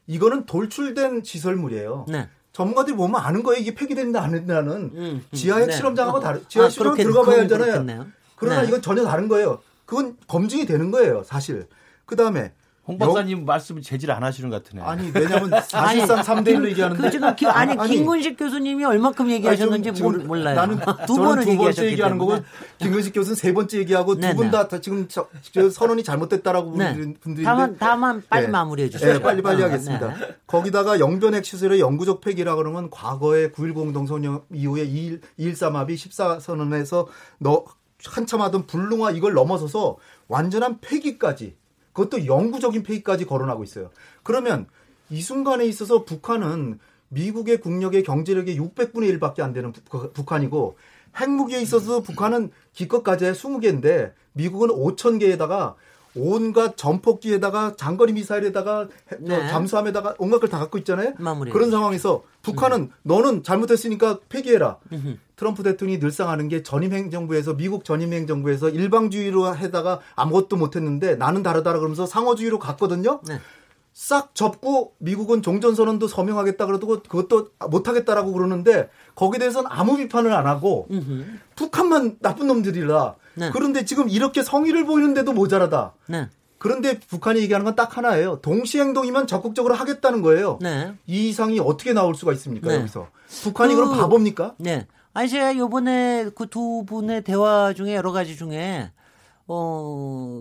이거는 돌출된 시설물이에요. 네. 전문가들이 보면 아는 거예요. 이게 폐기된다 안 된다는 지하 핵실험장하고 다른 지하 실험장 들어가 봐야 하잖아요. 그러나 이건 전혀 다른 거예요. 그건 검증이 되는 거예요, 사실. 그 다음에 홍 박사님 말씀을 제질 안 하시는 것 같으네. 아니, 왜냐면 사실상 3대1로 얘기하는데. 아니, 김근식 교수님이 얼마큼 얘기하셨는지 몰라요. 나는 두 번째 얘기하는 거고, 김근식 교수는 세 번째 얘기하고, 두 분 다 지금 저 선언이 잘못됐다라고 분들인데. 다만 빨리 마무리해 주세요. 네, 빨리 하겠습니다. 네. 거기다가 영변 핵시설의 영구적 폐기라 그러면 과거에 9.1 공동선언 이후에 2.13 합의 14선언에서 한참 하던 불능화 이걸 넘어서서 완전한 폐기까지, 그것도 영구적인 폐기까지 거론하고 있어요. 그러면 이 순간에 있어서 북한은 미국의 국력의 경제력의 600분의 1밖에 안 되는 북한이고 핵무기에 있어서 북한은 기껏까지 20개인데 미국은 5,000개에다가 온갖 전폭기에다가 장거리 미사일에다가 잠수함에다가 온갖 걸 다 갖고 있잖아요. 마무리해. 그런 상황에서 북한은 너는 잘못했으니까 폐기해라. 트럼프 대통령이 늘상 하는 게 미국 전임 행정부에서 일방주의로 해다가 아무것도 못했는데 나는 다르다라 그러면서 상호주의로 갔거든요. 네. 싹 접고 미국은 종전선언도 서명하겠다 그러고 그것도 못하겠다라고 그러는데 거기에 대해서는 아무 비판을 안 하고 북한만 나쁜 놈들이라. 네. 그런데 지금 이렇게 성의를 보이는데도 모자라다. 네. 그런데 북한이 얘기하는 건 딱 하나예요. 동시행동이면 적극적으로 하겠다는 거예요. 네. 이 이상이 어떻게 나올 수가 있습니까? 네. 여기서 북한이 그럼 바보입니까? 네. 아니, 제가 요번에 그 두 분의 대화 중에 여러 가지 중에,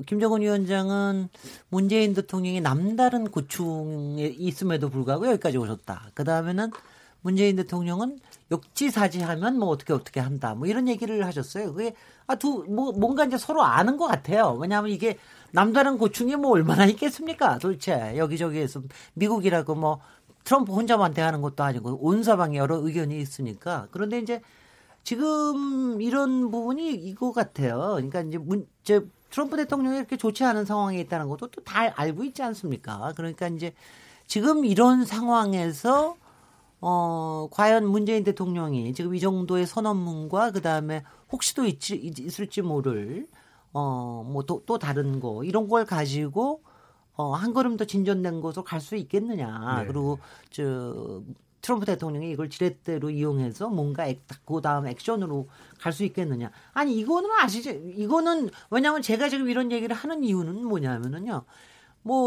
김정은 위원장은 문재인 대통령이 남다른 고충에 있음에도 불구하고 여기까지 오셨다. 그 다음에는 문재인 대통령은 역지사지하면 어떻게 한다. 이런 얘기를 하셨어요. 그게, 뭔가 이제 서로 아는 것 같아요. 왜냐하면 이게 남다른 고충이 얼마나 있겠습니까? 도대체 여기저기에서 미국이라고 트럼프 혼자만 대하는 것도 아니고 온 사방에 여러 의견이 있으니까. 그런데 이제 지금 이런 부분이 이거 같아요. 그러니까 이제 트럼프 대통령이 이렇게 좋지 않은 상황에 있다는 것도 또 다 알고 있지 않습니까? 그러니까 이제 지금 이런 상황에서 과연 문재인 대통령이 지금 이 정도의 선언문과 그 다음에 혹시도 있을지 모를 또 다른 거 이런 걸 가지고 한 걸음 더 진전된 곳으로 갈 수 있겠느냐. 네. 그리고 트럼프 대통령이 이걸 지렛대로 이용해서 뭔가 그 다음 액션으로 갈 수 있겠느냐. 아니, 이거는 아시죠? 이거는 왜냐하면 제가 지금 이런 얘기를 하는 이유는 뭐냐면은요.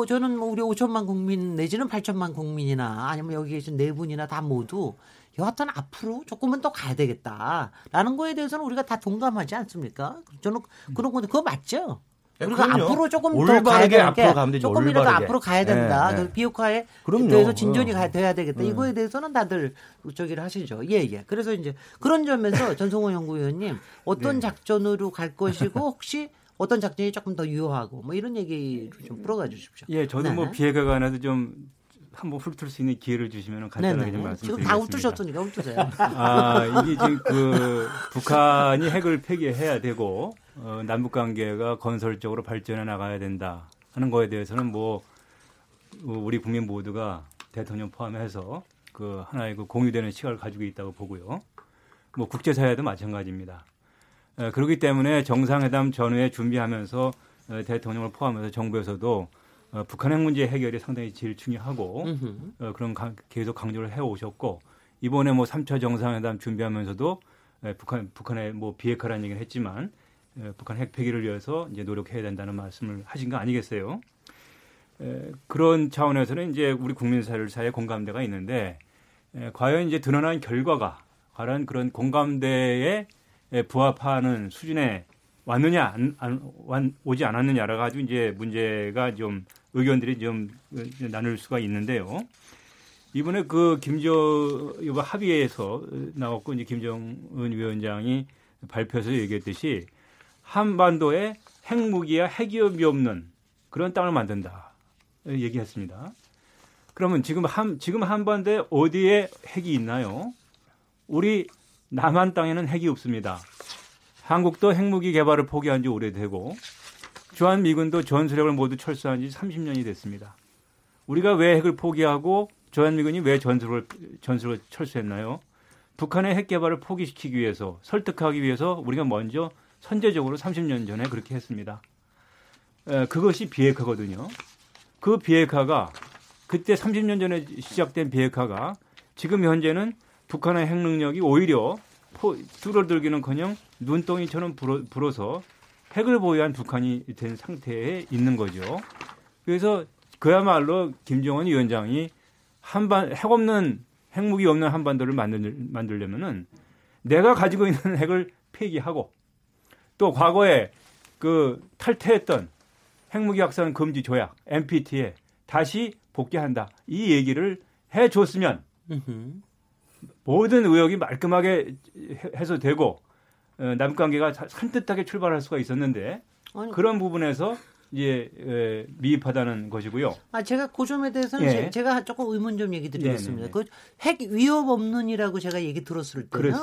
저는 우리 5천만 국민 내지는 8천만 국민이나 아니면 여기 계신 네 분이나 다 모두 여하튼 앞으로 조금은 더 가야 되겠다라는 거에 대해서는 우리가 다 동감하지 않습니까? 저는 그런 건데 그거 맞죠? 우리가 그럼요. 앞으로 조금 더 가야 되는데 조금이라도 앞으로 가야 된다. 네, 네. 그 비핵화에 대해서 진전이 돼야 되겠다. 이거에 대해서는 다들 저기를 하시죠. 예. 그래서 이제 그런 점에서 전성훈 연구위원님 어떤 네. 작전으로 갈 것이고 혹시 어떤 작전이 조금 더 유효하고 이런 얘기를 좀 풀어가 주십시오. 예, 저는 네. 비핵화에 관해서 좀 한번 훑을 수 있는 기회를 주시면 간단하게 좀 말씀드리겠습니다. 지금 다 훑으셨으니까 훑으세요. 이게 지금 북한이 핵을 폐기해야 되고 남북관계가 건설적으로 발전해 나가야 된다 하는 거에 대해서는 우리 국민 모두가 대통령 포함해서 하나의 공유되는 시각을 가지고 있다고 보고요. 국제사회도 마찬가지입니다. 그렇기 때문에 정상회담 전후에 준비하면서 대통령을 포함해서 정부에서도 북한 핵 문제 해결이 상당히 제일 중요하고 그런 계속 강조를 해오셨고 이번에 3차 정상회담 준비하면서도 북한의 비핵화라는 얘기는 했지만 북한 핵 폐기를 위해서 이제 노력해야 된다는 말씀을 하신 거 아니겠어요? 그런 차원에서는 이제 우리 국민 사회에 공감대가 있는데 과연 이제 드러난 결과가 과연 그런 공감대에 부합하는 수준에 왔느냐 오지 않았느냐라 가지고 이제 문제가 좀 의견들이 좀 나눌 수가 있는데요. 이번에 이번 합의에서 나왔고 이제 김정은 위원장이 발표해서 얘기했듯이 한반도에 핵무기와 핵위협이 없는 그런 땅을 만든다 얘기했습니다. 그러면 지금 한반도에 어디에 핵이 있나요? 우리 남한 땅에는 핵이 없습니다. 한국도 핵무기 개발을 포기한 지 오래되고 주한미군도 전투력을 모두 철수한 지 30년이 됐습니다. 우리가 왜 핵을 포기하고 주한미군이 왜 전투력을 철수했나요? 북한의 핵 개발을 포기시키기 위해서 설득하기 위해서 우리가 먼저 선제적으로 30년 전에 그렇게 했습니다. 그것이 비핵화거든요. 그 비핵화가 그때 30년 전에 시작된 비핵화가 지금 현재는 북한의 핵 능력이 오히려 줄어들기는커녕 눈덩이처럼 불어서 핵을 보유한 북한이 된 상태에 있는 거죠. 그래서 그야말로 김정은 위원장이 핵 없는, 핵무기 없는 한반도를 만들려면은 내가 가지고 있는 핵을 폐기하고 또 과거에 그 탈퇴했던 핵무기 확산 금지 조약 NPT에 다시 복귀한다. 이 얘기를 해줬으면 모든 의혹이 말끔하게 해소되고 남북관계가 산뜻하게 출발할 수가 있었는데 아니, 그런 부분에서 이제 미흡하다는 것이고요. 아 제가 그 점에 대해서는 예. 제가 조금 의문 좀 얘기 드리겠습니다. 그 핵 위협 없는이라고 제가 얘기 들었을 때는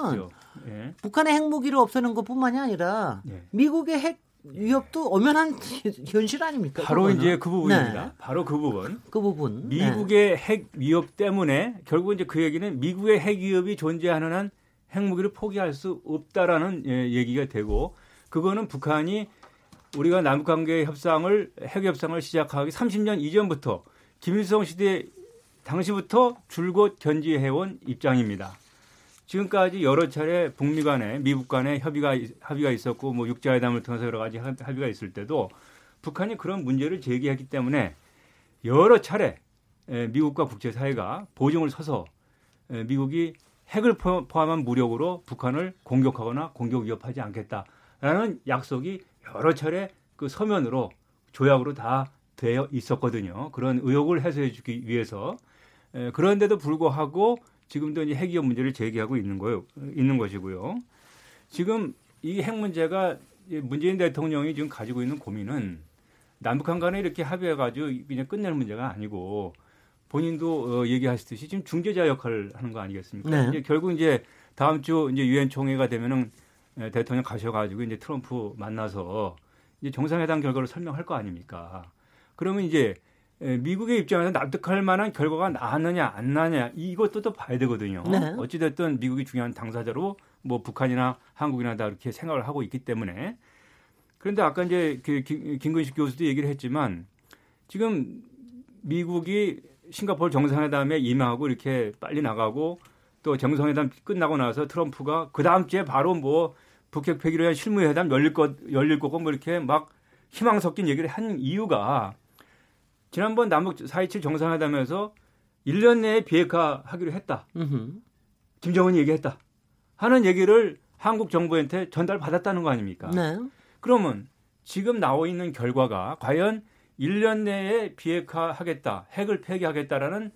예. 북한의 핵무기를 없애는 것뿐만이 아니라 예. 미국의 핵 위협도 엄연한 현실 아닙니까? 바로 그거는? 이제 그 부분입니다. 네. 바로 그 부분. 그 부분. 미국의 네. 핵 위협 때문에 결국 이제 그 얘기는 미국의 핵 위협이 존재하는 한 핵무기를 포기할 수 없다라는 얘기가 되고 그거는 북한이 우리가 남북관계 협상을 핵 협상을 시작하기 30년 이전부터 김일성 시대 당시부터 줄곧 견지해온 입장입니다. 지금까지 여러 차례 북미 간에 미국 간에 합의가 있었고 뭐 육자회담을 통해서 여러 가지 합의가 있을 때도 북한이 그런 문제를 제기했기 때문에 여러 차례 미국과 국제사회가 보증을 서서 미국이 핵을 포함한 무력으로 북한을 공격하거나 공격 위협하지 않겠다라는 약속이 여러 차례 그 서면으로 조약으로 다 되어 있었거든요. 그런 의혹을 해소해 주기 위해서 그런데도 불구하고 지금도 이제 핵 위협 문제를 제기하고 있는 것이고요. 지금 이 핵 문제가 문재인 대통령이 지금 가지고 있는 고민은 남북한 간에 이렇게 합의해가지고 그냥 끝낼 문제가 아니고 본인도 얘기하시듯이 지금 중재자 역할을 하는 거 아니겠습니까? 네. 이제 결국 이제 다음 주 이제 유엔 총회가 되면은 대통령 가셔가지고 이제 트럼프 만나서 이제 정상회담 결과를 설명할 거 아닙니까? 그러면 이제 미국의 입장에서 납득할 만한 결과가 나왔느냐 안 나냐 이것도 또 봐야 되거든요. 네. 어찌됐든 미국이 중요한 당사자로 뭐 북한이나 한국이나 다 이렇게 생각을 하고 있기 때문에 그런데 아까 이제 김근식 교수도 얘기를 했지만 지금 미국이 싱가포르 정상회담에 임하고 이렇게 빨리 나가고 또 정상회담 끝나고 나서 트럼프가 그 다음 주에 바로 뭐 북핵 폐기로 한 실무회담 열릴 거고 뭐 이렇게 막 희망 섞인 얘기를 한 이유가 지난번 남북 4.27 정상회담에서 1년 내에 비핵화하기로 했다. 김정은이 얘기했다. 하는 얘기를 한국 정부한테 전달받았다는 거 아닙니까? 네. 그러면 지금 나와 있는 결과가 과연 1년 내에 비핵화하겠다, 핵을 폐기하겠다라는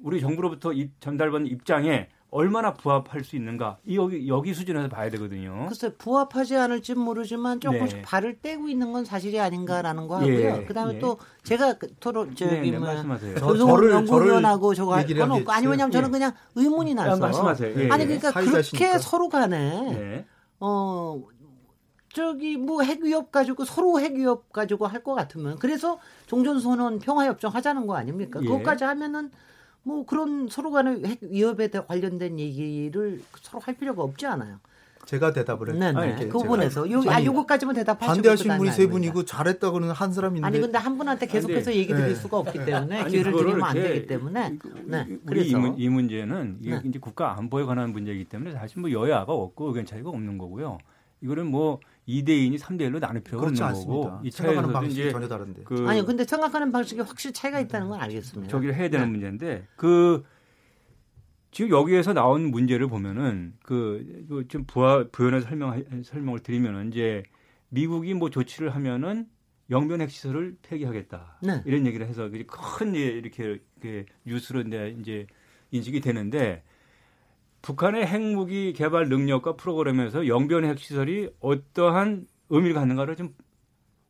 우리 정부로부터 전달받은 입장에 얼마나 부합할 수 있는가 여기 수준에서 봐야 되거든요. 글쎄 부합하지 않을지 모르지만 조금씩 네. 발을 떼고 있는 건 사실이 아닌가라는 거 하고요. 예, 그다음에 예. 또 제가 토론 저기 뭐 전성훈 연구위원하고 저거 하고 아니 왜냐면 저는 그냥 의문이 나서 말씀하세요. 예, 아니 그러니까 그렇게 서로 간에 예. 저기 뭐 핵 위협 가지고 서로 핵 위협 가지고 할 것 같으면 그래서 종전선언 평화협정 하자는 거 아닙니까? 예. 그것까지 하면은. 뭐 그런 서로 간의 핵 위협에 관련된 얘기를 서로 할 필요가 없지 않아요. 제가 대답을 했죠. 네, 그 부분에서 요거까지만 대답하시고 반대하신 분이 세 분이고 잘했다고는 한 사람인데 아니 근데 한 분한테 계속해서 얘기 드릴 네. 수가 없기 때문에 아니, 기회를 드리면 안 되기 때문에 네, 그래서 이 문제는 이게 네. 이제 국가 안보에 관한 문제이기 때문에 사실 뭐 여야가 없고 의견 차이가 없는 거고요. 이거는 뭐 2대2니 3대1로 나눌 필요가 없는 거고 이 생각하는 방식이 전혀 다른데 아니 근데 생각하는 방식이 확실히 차이가 있다는 건 알겠습니다. 저기를 해야 되는 네. 문제인데 그 지금 여기에서 나온 문제를 보면은 그 좀 부연해서 설명을 드리면은 이제 미국이 뭐 조치를 하면은 영변 핵시설을 폐기하겠다 네. 이런 얘기를 해서 큰 이렇게 뉴스로 이제 인식이 되는데. 북한의 핵무기 개발 능력과 프로그램에서 영변 핵시설이 어떠한 의미를 갖는가를 좀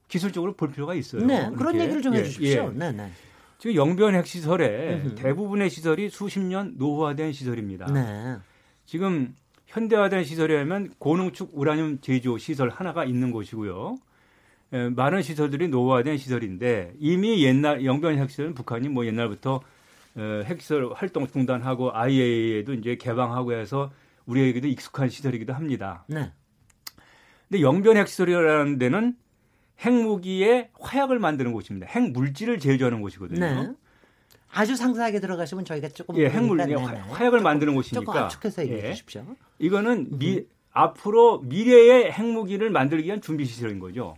기술적으로 볼 필요가 있어요. 네, 이렇게. 그런 얘기를 좀 예, 해주십시오. 예. 네, 네. 지금 영변 핵시설의 대부분의 시설이 수십 년 노후화된 시설입니다. 네. 지금 현대화된 시설에 하면 고농축 우라늄 제조 시설 하나가 있는 곳이고요. 많은 시설들이 노후화된 시설인데 이미 옛날 영변 핵시설은 북한이 뭐 옛날부터 핵시설 활동 중단하고 IAEA도 이제 개방하고 해서 우리에게도 익숙한 시설이기도 합니다. 네. 근데 영변 핵시설이라는 데는 핵무기의 화약을 만드는 곳입니다. 핵물질을 제조하는 곳이거든요. 네. 아주 상세하게 들어가시면 저희가 조금 예, 핵물질의 화약을 만드는 곳이니까 조금 압축해서 얘기해 주십시오. 예, 이거는 앞으로 미래의 핵무기를 만들기 위한 준비 시설인 거죠.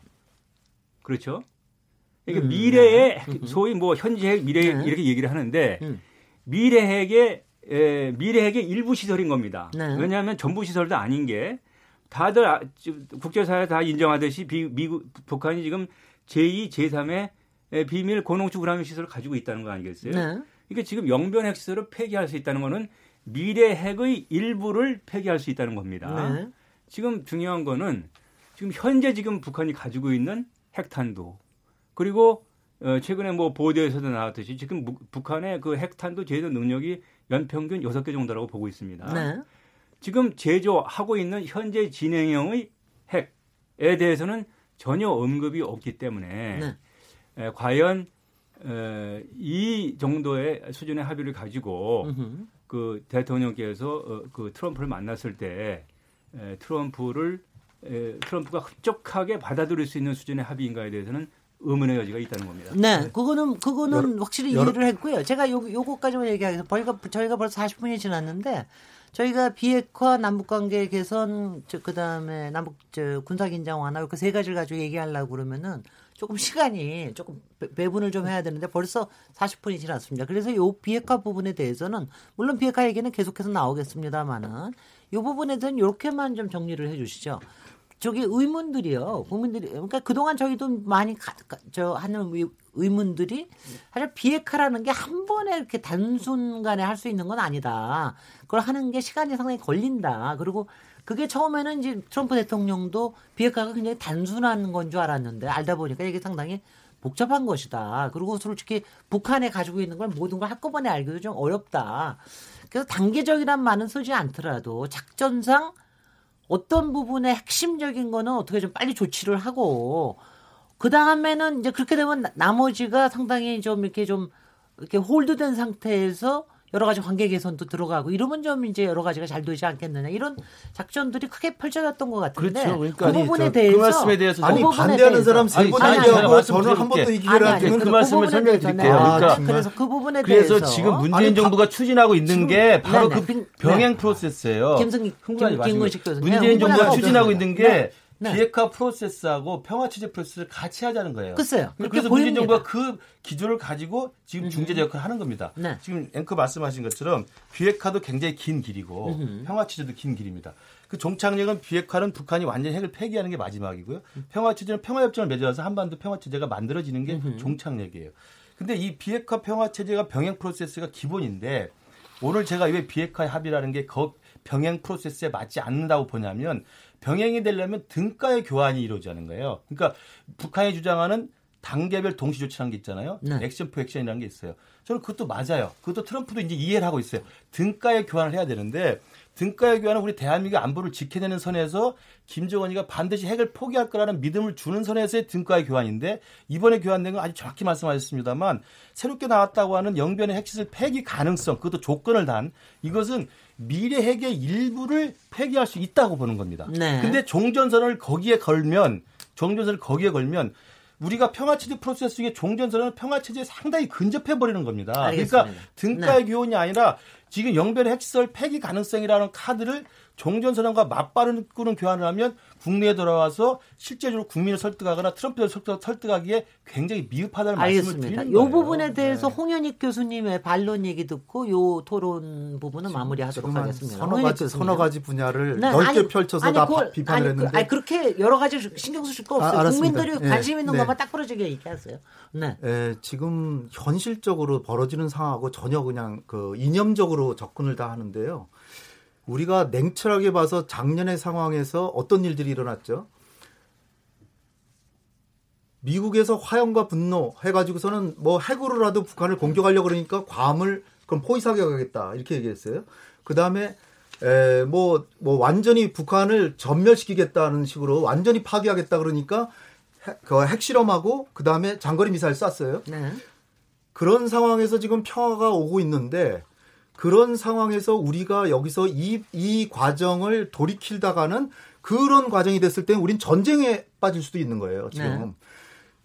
그렇죠? 그러니까 미래의 소위 뭐 현재 미래 네. 이렇게 얘기를 하는데 미래핵의 일부 시설인 겁니다. 네. 왜냐하면 전부 시설도 아닌 게 다들 국제사회 다 인정하듯이 미국 북한이 지금 제2, 제3의 비밀 고농축 우라늄 시설을 가지고 있다는 거 아니겠어요? 네. 그러니까 지금 영변 핵 시설을 폐기할 수 있다는 거는 미래 핵의 일부를 폐기할 수 있다는 겁니다. 네. 지금 중요한 거는 지금 현재 지금 북한이 가지고 있는 핵탄두 그리고 최근에 뭐 보도에서도 나왔듯이 지금 북한의 그 핵탄두 제조 능력이 연평균 6개 정도라고 보고 있습니다. 네. 지금 제조하고 있는 현재 진행형의 핵에 대해서는 전혀 언급이 없기 때문에 네. 과연 이 정도의 수준의 합의를 가지고 그 대통령께서 그 트럼프를 만났을 때 트럼프가 흡족하게 받아들일 수 있는 수준의 합의인가에 대해서는 의문의 여지가 있다는 겁니다. 네, 그거는 확실히 이해를 했고요. 제가 요거까지만 얘기하겠습니다. 저희가 벌써 40분이 지났는데 저희가 비핵화, 남북관계 개선, 그다음에 남북 군사긴장 완화 그 세 가지를 가지고 얘기하려고 그러면은 시간이 배분을 좀 해야 되는데 벌써 40분이 지났습니다. 그래서 요 비핵화 부분에 대해서는 물론 비핵화 얘기는 계속해서 나오겠습니다만은 요 부분에 대해서는 이렇게만 좀 정리를 해주시죠. 저기 의문들이요. 국민들이 그러니까 그동안 저희도 많이 하는 의문들이 사실 비핵화라는 게 한 번에 이렇게 단순간에 할 수 있는 건 아니다. 그걸 하는 게 시간이 상당히 걸린다. 그리고 그게 처음에는 이제 트럼프 대통령도 비핵화가 굉장히 단순한 건 줄 알았는데 알다 보니까 이게 상당히 복잡한 것이다. 그리고 솔직히 북한에 가지고 있는 걸 모든 걸 한꺼번에 알기도 좀 어렵다. 그래서 단계적이란 말은 쓰지 않더라도 작전상 어떤 부분의 핵심적인 거는 어떻게 좀 빨리 조치를 하고, 그 다음에는 이제 그렇게 되면 나머지가 상당히 좀 이렇게 홀드된 상태에서 여러 가지 관계 개선도 들어가고 이러면 좀 이제 여러 가지가 잘 되지 않겠느냐 이런 작전들이 크게 펼쳐졌던 것 같은데 그렇죠. 그러니까 그 부분에 대해서 그 말씀에 대해서 아니 반대하는 사람 세 분 얘기하고 저는 한 번도 이기를 안 했는데 그 말씀을 설명해 드릴게요. 그러니까 그래서 그 부분에 대해서 지금 문재인 정부가 추진하고 있는 게 바로 그 병행 프로세스예요. 김근식 교수님 문재인 정부가 추진하고 있는 게 네. 비핵화 프로세스하고 평화체제 프로세스를 같이 하자는 거예요. 글쎄요. 그래서 문재인 정부가 그 기조를 가지고 지금 중재자 역할을 하는 겁니다. 네. 지금 앵커 말씀하신 것처럼 비핵화도 굉장히 긴 길이고 평화체제도 긴 길입니다. 그 종착역은 비핵화는 북한이 완전히 핵을 폐기하는 게 마지막이고요. 평화체제는 평화협정을 맺어서 한반도 평화체제가 만들어지는 게 종착역이에요. 근데 이 비핵화 평화체제가 병행 프로세스가 기본인데 오늘 제가 왜 비핵화의 합의라는 게 그 병행 프로세스에 맞지 않는다고 보냐면 병행이 되려면 등가의 교환이 이루어지는 거예요. 그러니까 북한이 주장하는 단계별 동시 조치라는 게 있잖아요. 네. 액션 포 액션이라는 게 있어요. 저는 그것도 맞아요. 그것도 트럼프도 이제 이해를 하고 있어요. 등가의 교환을 해야 되는데 등가의 교환은 우리 대한민국의 안보를 지켜내는 선에서 김정은이가 반드시 핵을 포기할 거라는 믿음을 주는 선에서의 등가의 교환인데 이번에 교환된 건 아주 정확히 말씀하셨습니다만 새롭게 나왔다고 하는 영변의 핵시설 폐기 가능성 그것도 조건을 단 이것은 미래 핵의 일부를 폐기할 수 있다고 보는 겁니다. 그런데 네. 종전선을 거기에 걸면 우리가 평화체제 프로세스 중에 종전선언은 평화체제에 상당히 근접해버리는 겁니다. 알겠습니다. 그러니까 등가의 네. 교훈이 아니라 지금 영변의 핵시설 폐기 가능성이라는 카드를 종전선언과 맞바른 교환을 하면 국내에 돌아와서 실제적으로 국민을 설득하거나 트럼프를 설득하기에 굉장히 미흡하다는 알겠습니다. 말씀을 드리는 거예요. 이 부분에 대해서 네. 홍현익 교수님의 반론 얘기 듣고 요 토론 부분은 마무리하도록 하겠습니다. 서너 가지 분야를 네. 넓게 펼쳐서 비판을 했는데 그렇게 여러 가지 신경 쓰실 거 없어요. 알았습니다. 국민들이 네. 관심 있는 네. 것만 딱 부러지게 얘기하세요. 네. 네. 지금 현실적으로 벌어지는 상황하고 전혀 그냥 그 이념적으로 접근을 다 하는데요. 우리가 냉철하게 봐서 작년의 상황에서 어떤 일들이 일어났죠? 미국에서 화염과 분노 해가지고서는 뭐 핵으로라도 북한을 공격하려고 그러니까 괌을 그럼 포위사격하겠다 이렇게 얘기했어요. 그 다음에 뭐 완전히 북한을 전멸시키겠다는 식으로 완전히 파괴하겠다 그러니까 핵실험하고 그 다음에 장거리 미사일 쐈어요. 네. 그런 상황에서 지금 평화가 오고 있는데 그런 상황에서 우리가 여기서 이 과정을 돌이킬다가는 그런 과정이 됐을 때는 우린 전쟁에 빠질 수도 있는 거예요. 지금. 네.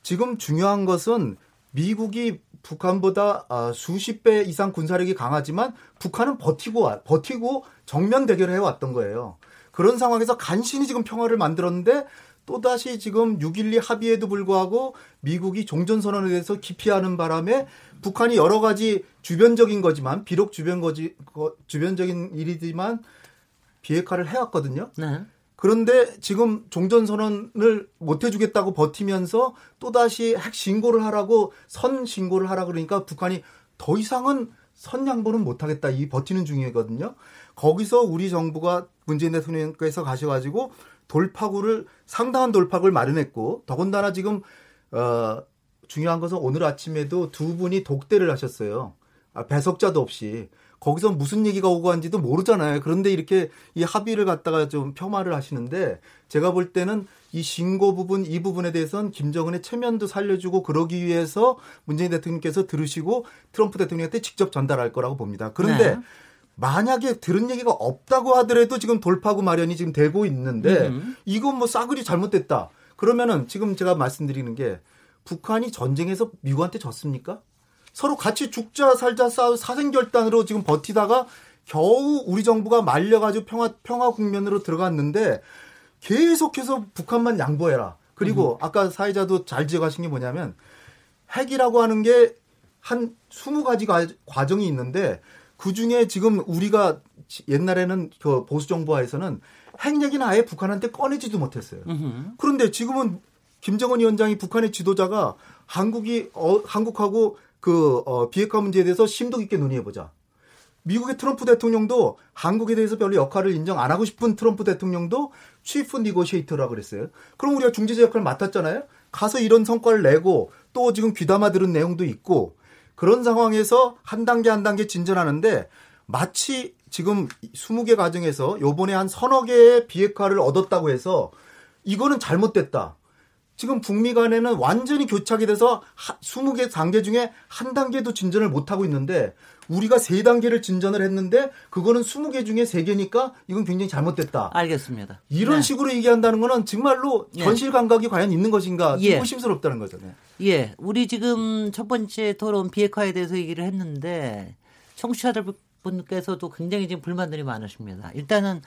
지금 중요한 것은 미국이 북한보다 수십 배 이상 군사력이 강하지만 북한은 버티고 정면 대결을 해왔던 거예요. 그런 상황에서 간신히 지금 평화를 만들었는데 또다시 지금 6.12 합의에도 불구하고 미국이 종전선언에 대해서 기피하는 바람에 북한이 여러 가지 주변적인 거지만 비록 주변적인 일이지만 비핵화를 해왔거든요. 네. 그런데 지금 종전선언을 못 해주겠다고 버티면서 또다시 핵신고를 하라고 선신고를 하라 그러니까 북한이 더 이상은 선양보는 못하겠다. 이 버티는 중이거든요. 거기서 우리 정부가 문재인 대통령께서 가셔가지고 돌파구를 상당한 돌파구를 마련했고 더군다나 지금 중요한 것은 오늘 아침에도 두 분이 독대를 하셨어요. 배석자도 없이. 거기서 무슨 얘기가 오고 한지도 모르잖아요. 그런데 이렇게 이 합의를 갖다가 좀 폄하를 하시는데 제가 볼 때는 이 신고 부분, 이 부분에 대해서는 김정은의 체면도 살려주고 그러기 위해서 문재인 대통령께서 들으시고 트럼프 대통령한테 직접 전달할 거라고 봅니다. 그런데 네. 만약에 들은 얘기가 없다고 하더라도 지금 돌파구 마련이 지금 되고 있는데 이건 뭐 싸그리 잘못됐다. 그러면은 지금 제가 말씀드리는 게 북한이 전쟁에서 미국한테 졌습니까? 서로 같이 죽자 살자 싸우 사생결단으로 지금 버티다가 겨우 우리 정부가 말려가지고 평화 국면으로 들어갔는데 계속해서 북한만 양보해라. 그리고 아까 사회자도 잘 지적하신 게 뭐냐면 핵이라고 하는 게 한 20가지 과정이 있는데 그중에 지금 우리가 옛날에는 그 보수 정부하에서는 핵 얘기는 아예 북한한테 꺼내지도 못했어요. 그런데 지금은 김정은 위원장이 북한의 지도자가 한국하고 비핵화 문제에 대해서 심도 깊게 논의해보자. 미국의 트럼프 대통령도 한국에 대해서 별로 역할을 인정 안 하고 싶은 트럼프 대통령도 치프 니고시에이터라고 그랬어요. 그럼 우리가 중재자 역할을 맡았잖아요. 가서 이런 성과를 내고 또 지금 귀담아 들은 내용도 있고 그런 상황에서 한 단계 한 단계 진전하는데 마치 지금 20개 과정에서 요번에 한 30개의 비핵화를 얻었다고 해서 이거는 잘못됐다. 지금 북미 간에는 완전히 교착이 돼서 20개 단계 중에 한 단계도 진전을 못하고 있는데 우리가 3단계를 진전을 했는데 그거는 20개 중에 3개니까 이건 굉장히 잘못됐다. 알겠습니다. 이런 네. 식으로 얘기한다는 거는 정말로 현실 감각이 과연 있는 것인가 의심스럽다는 거죠. 네. 예, 우리 지금 첫 번째 토론 비핵화에 대해서 얘기를 했는데 청취자들 분께서도 굉장히 지금 불만들이 많으십니다. 일단은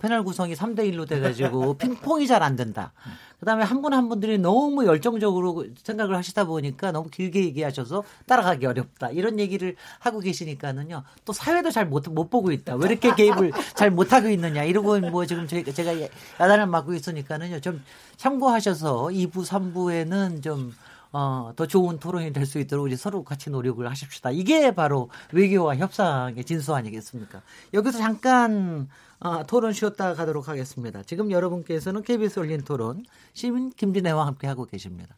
패널 구성이 3대1로 돼가지고 핑퐁이 잘 안 된다. 그다음에 한 분 한 분들이 너무 열정적으로 생각을 하시다 보니까 너무 길게 얘기하셔서 따라가기 어렵다. 이런 얘기를 하고 계시니까는요. 또 사회도 잘 못 보고 있다. 왜 이렇게 개입을 잘 못하고 있느냐. 이러고 뭐 지금 제가 야단을 맞고 있으니까는요. 좀 참고하셔서 2부, 3부에는 좀 더 좋은 토론이 될 수 있도록 우리 서로 같이 노력을 하십시다. 이게 바로 외교와 협상의 진수 아니겠습니까? 여기서 잠깐 토론 쉬었다 가도록 하겠습니다. 지금 여러분께서는 KBS 열린토론 시민 김진애와 함께하고 계십니다.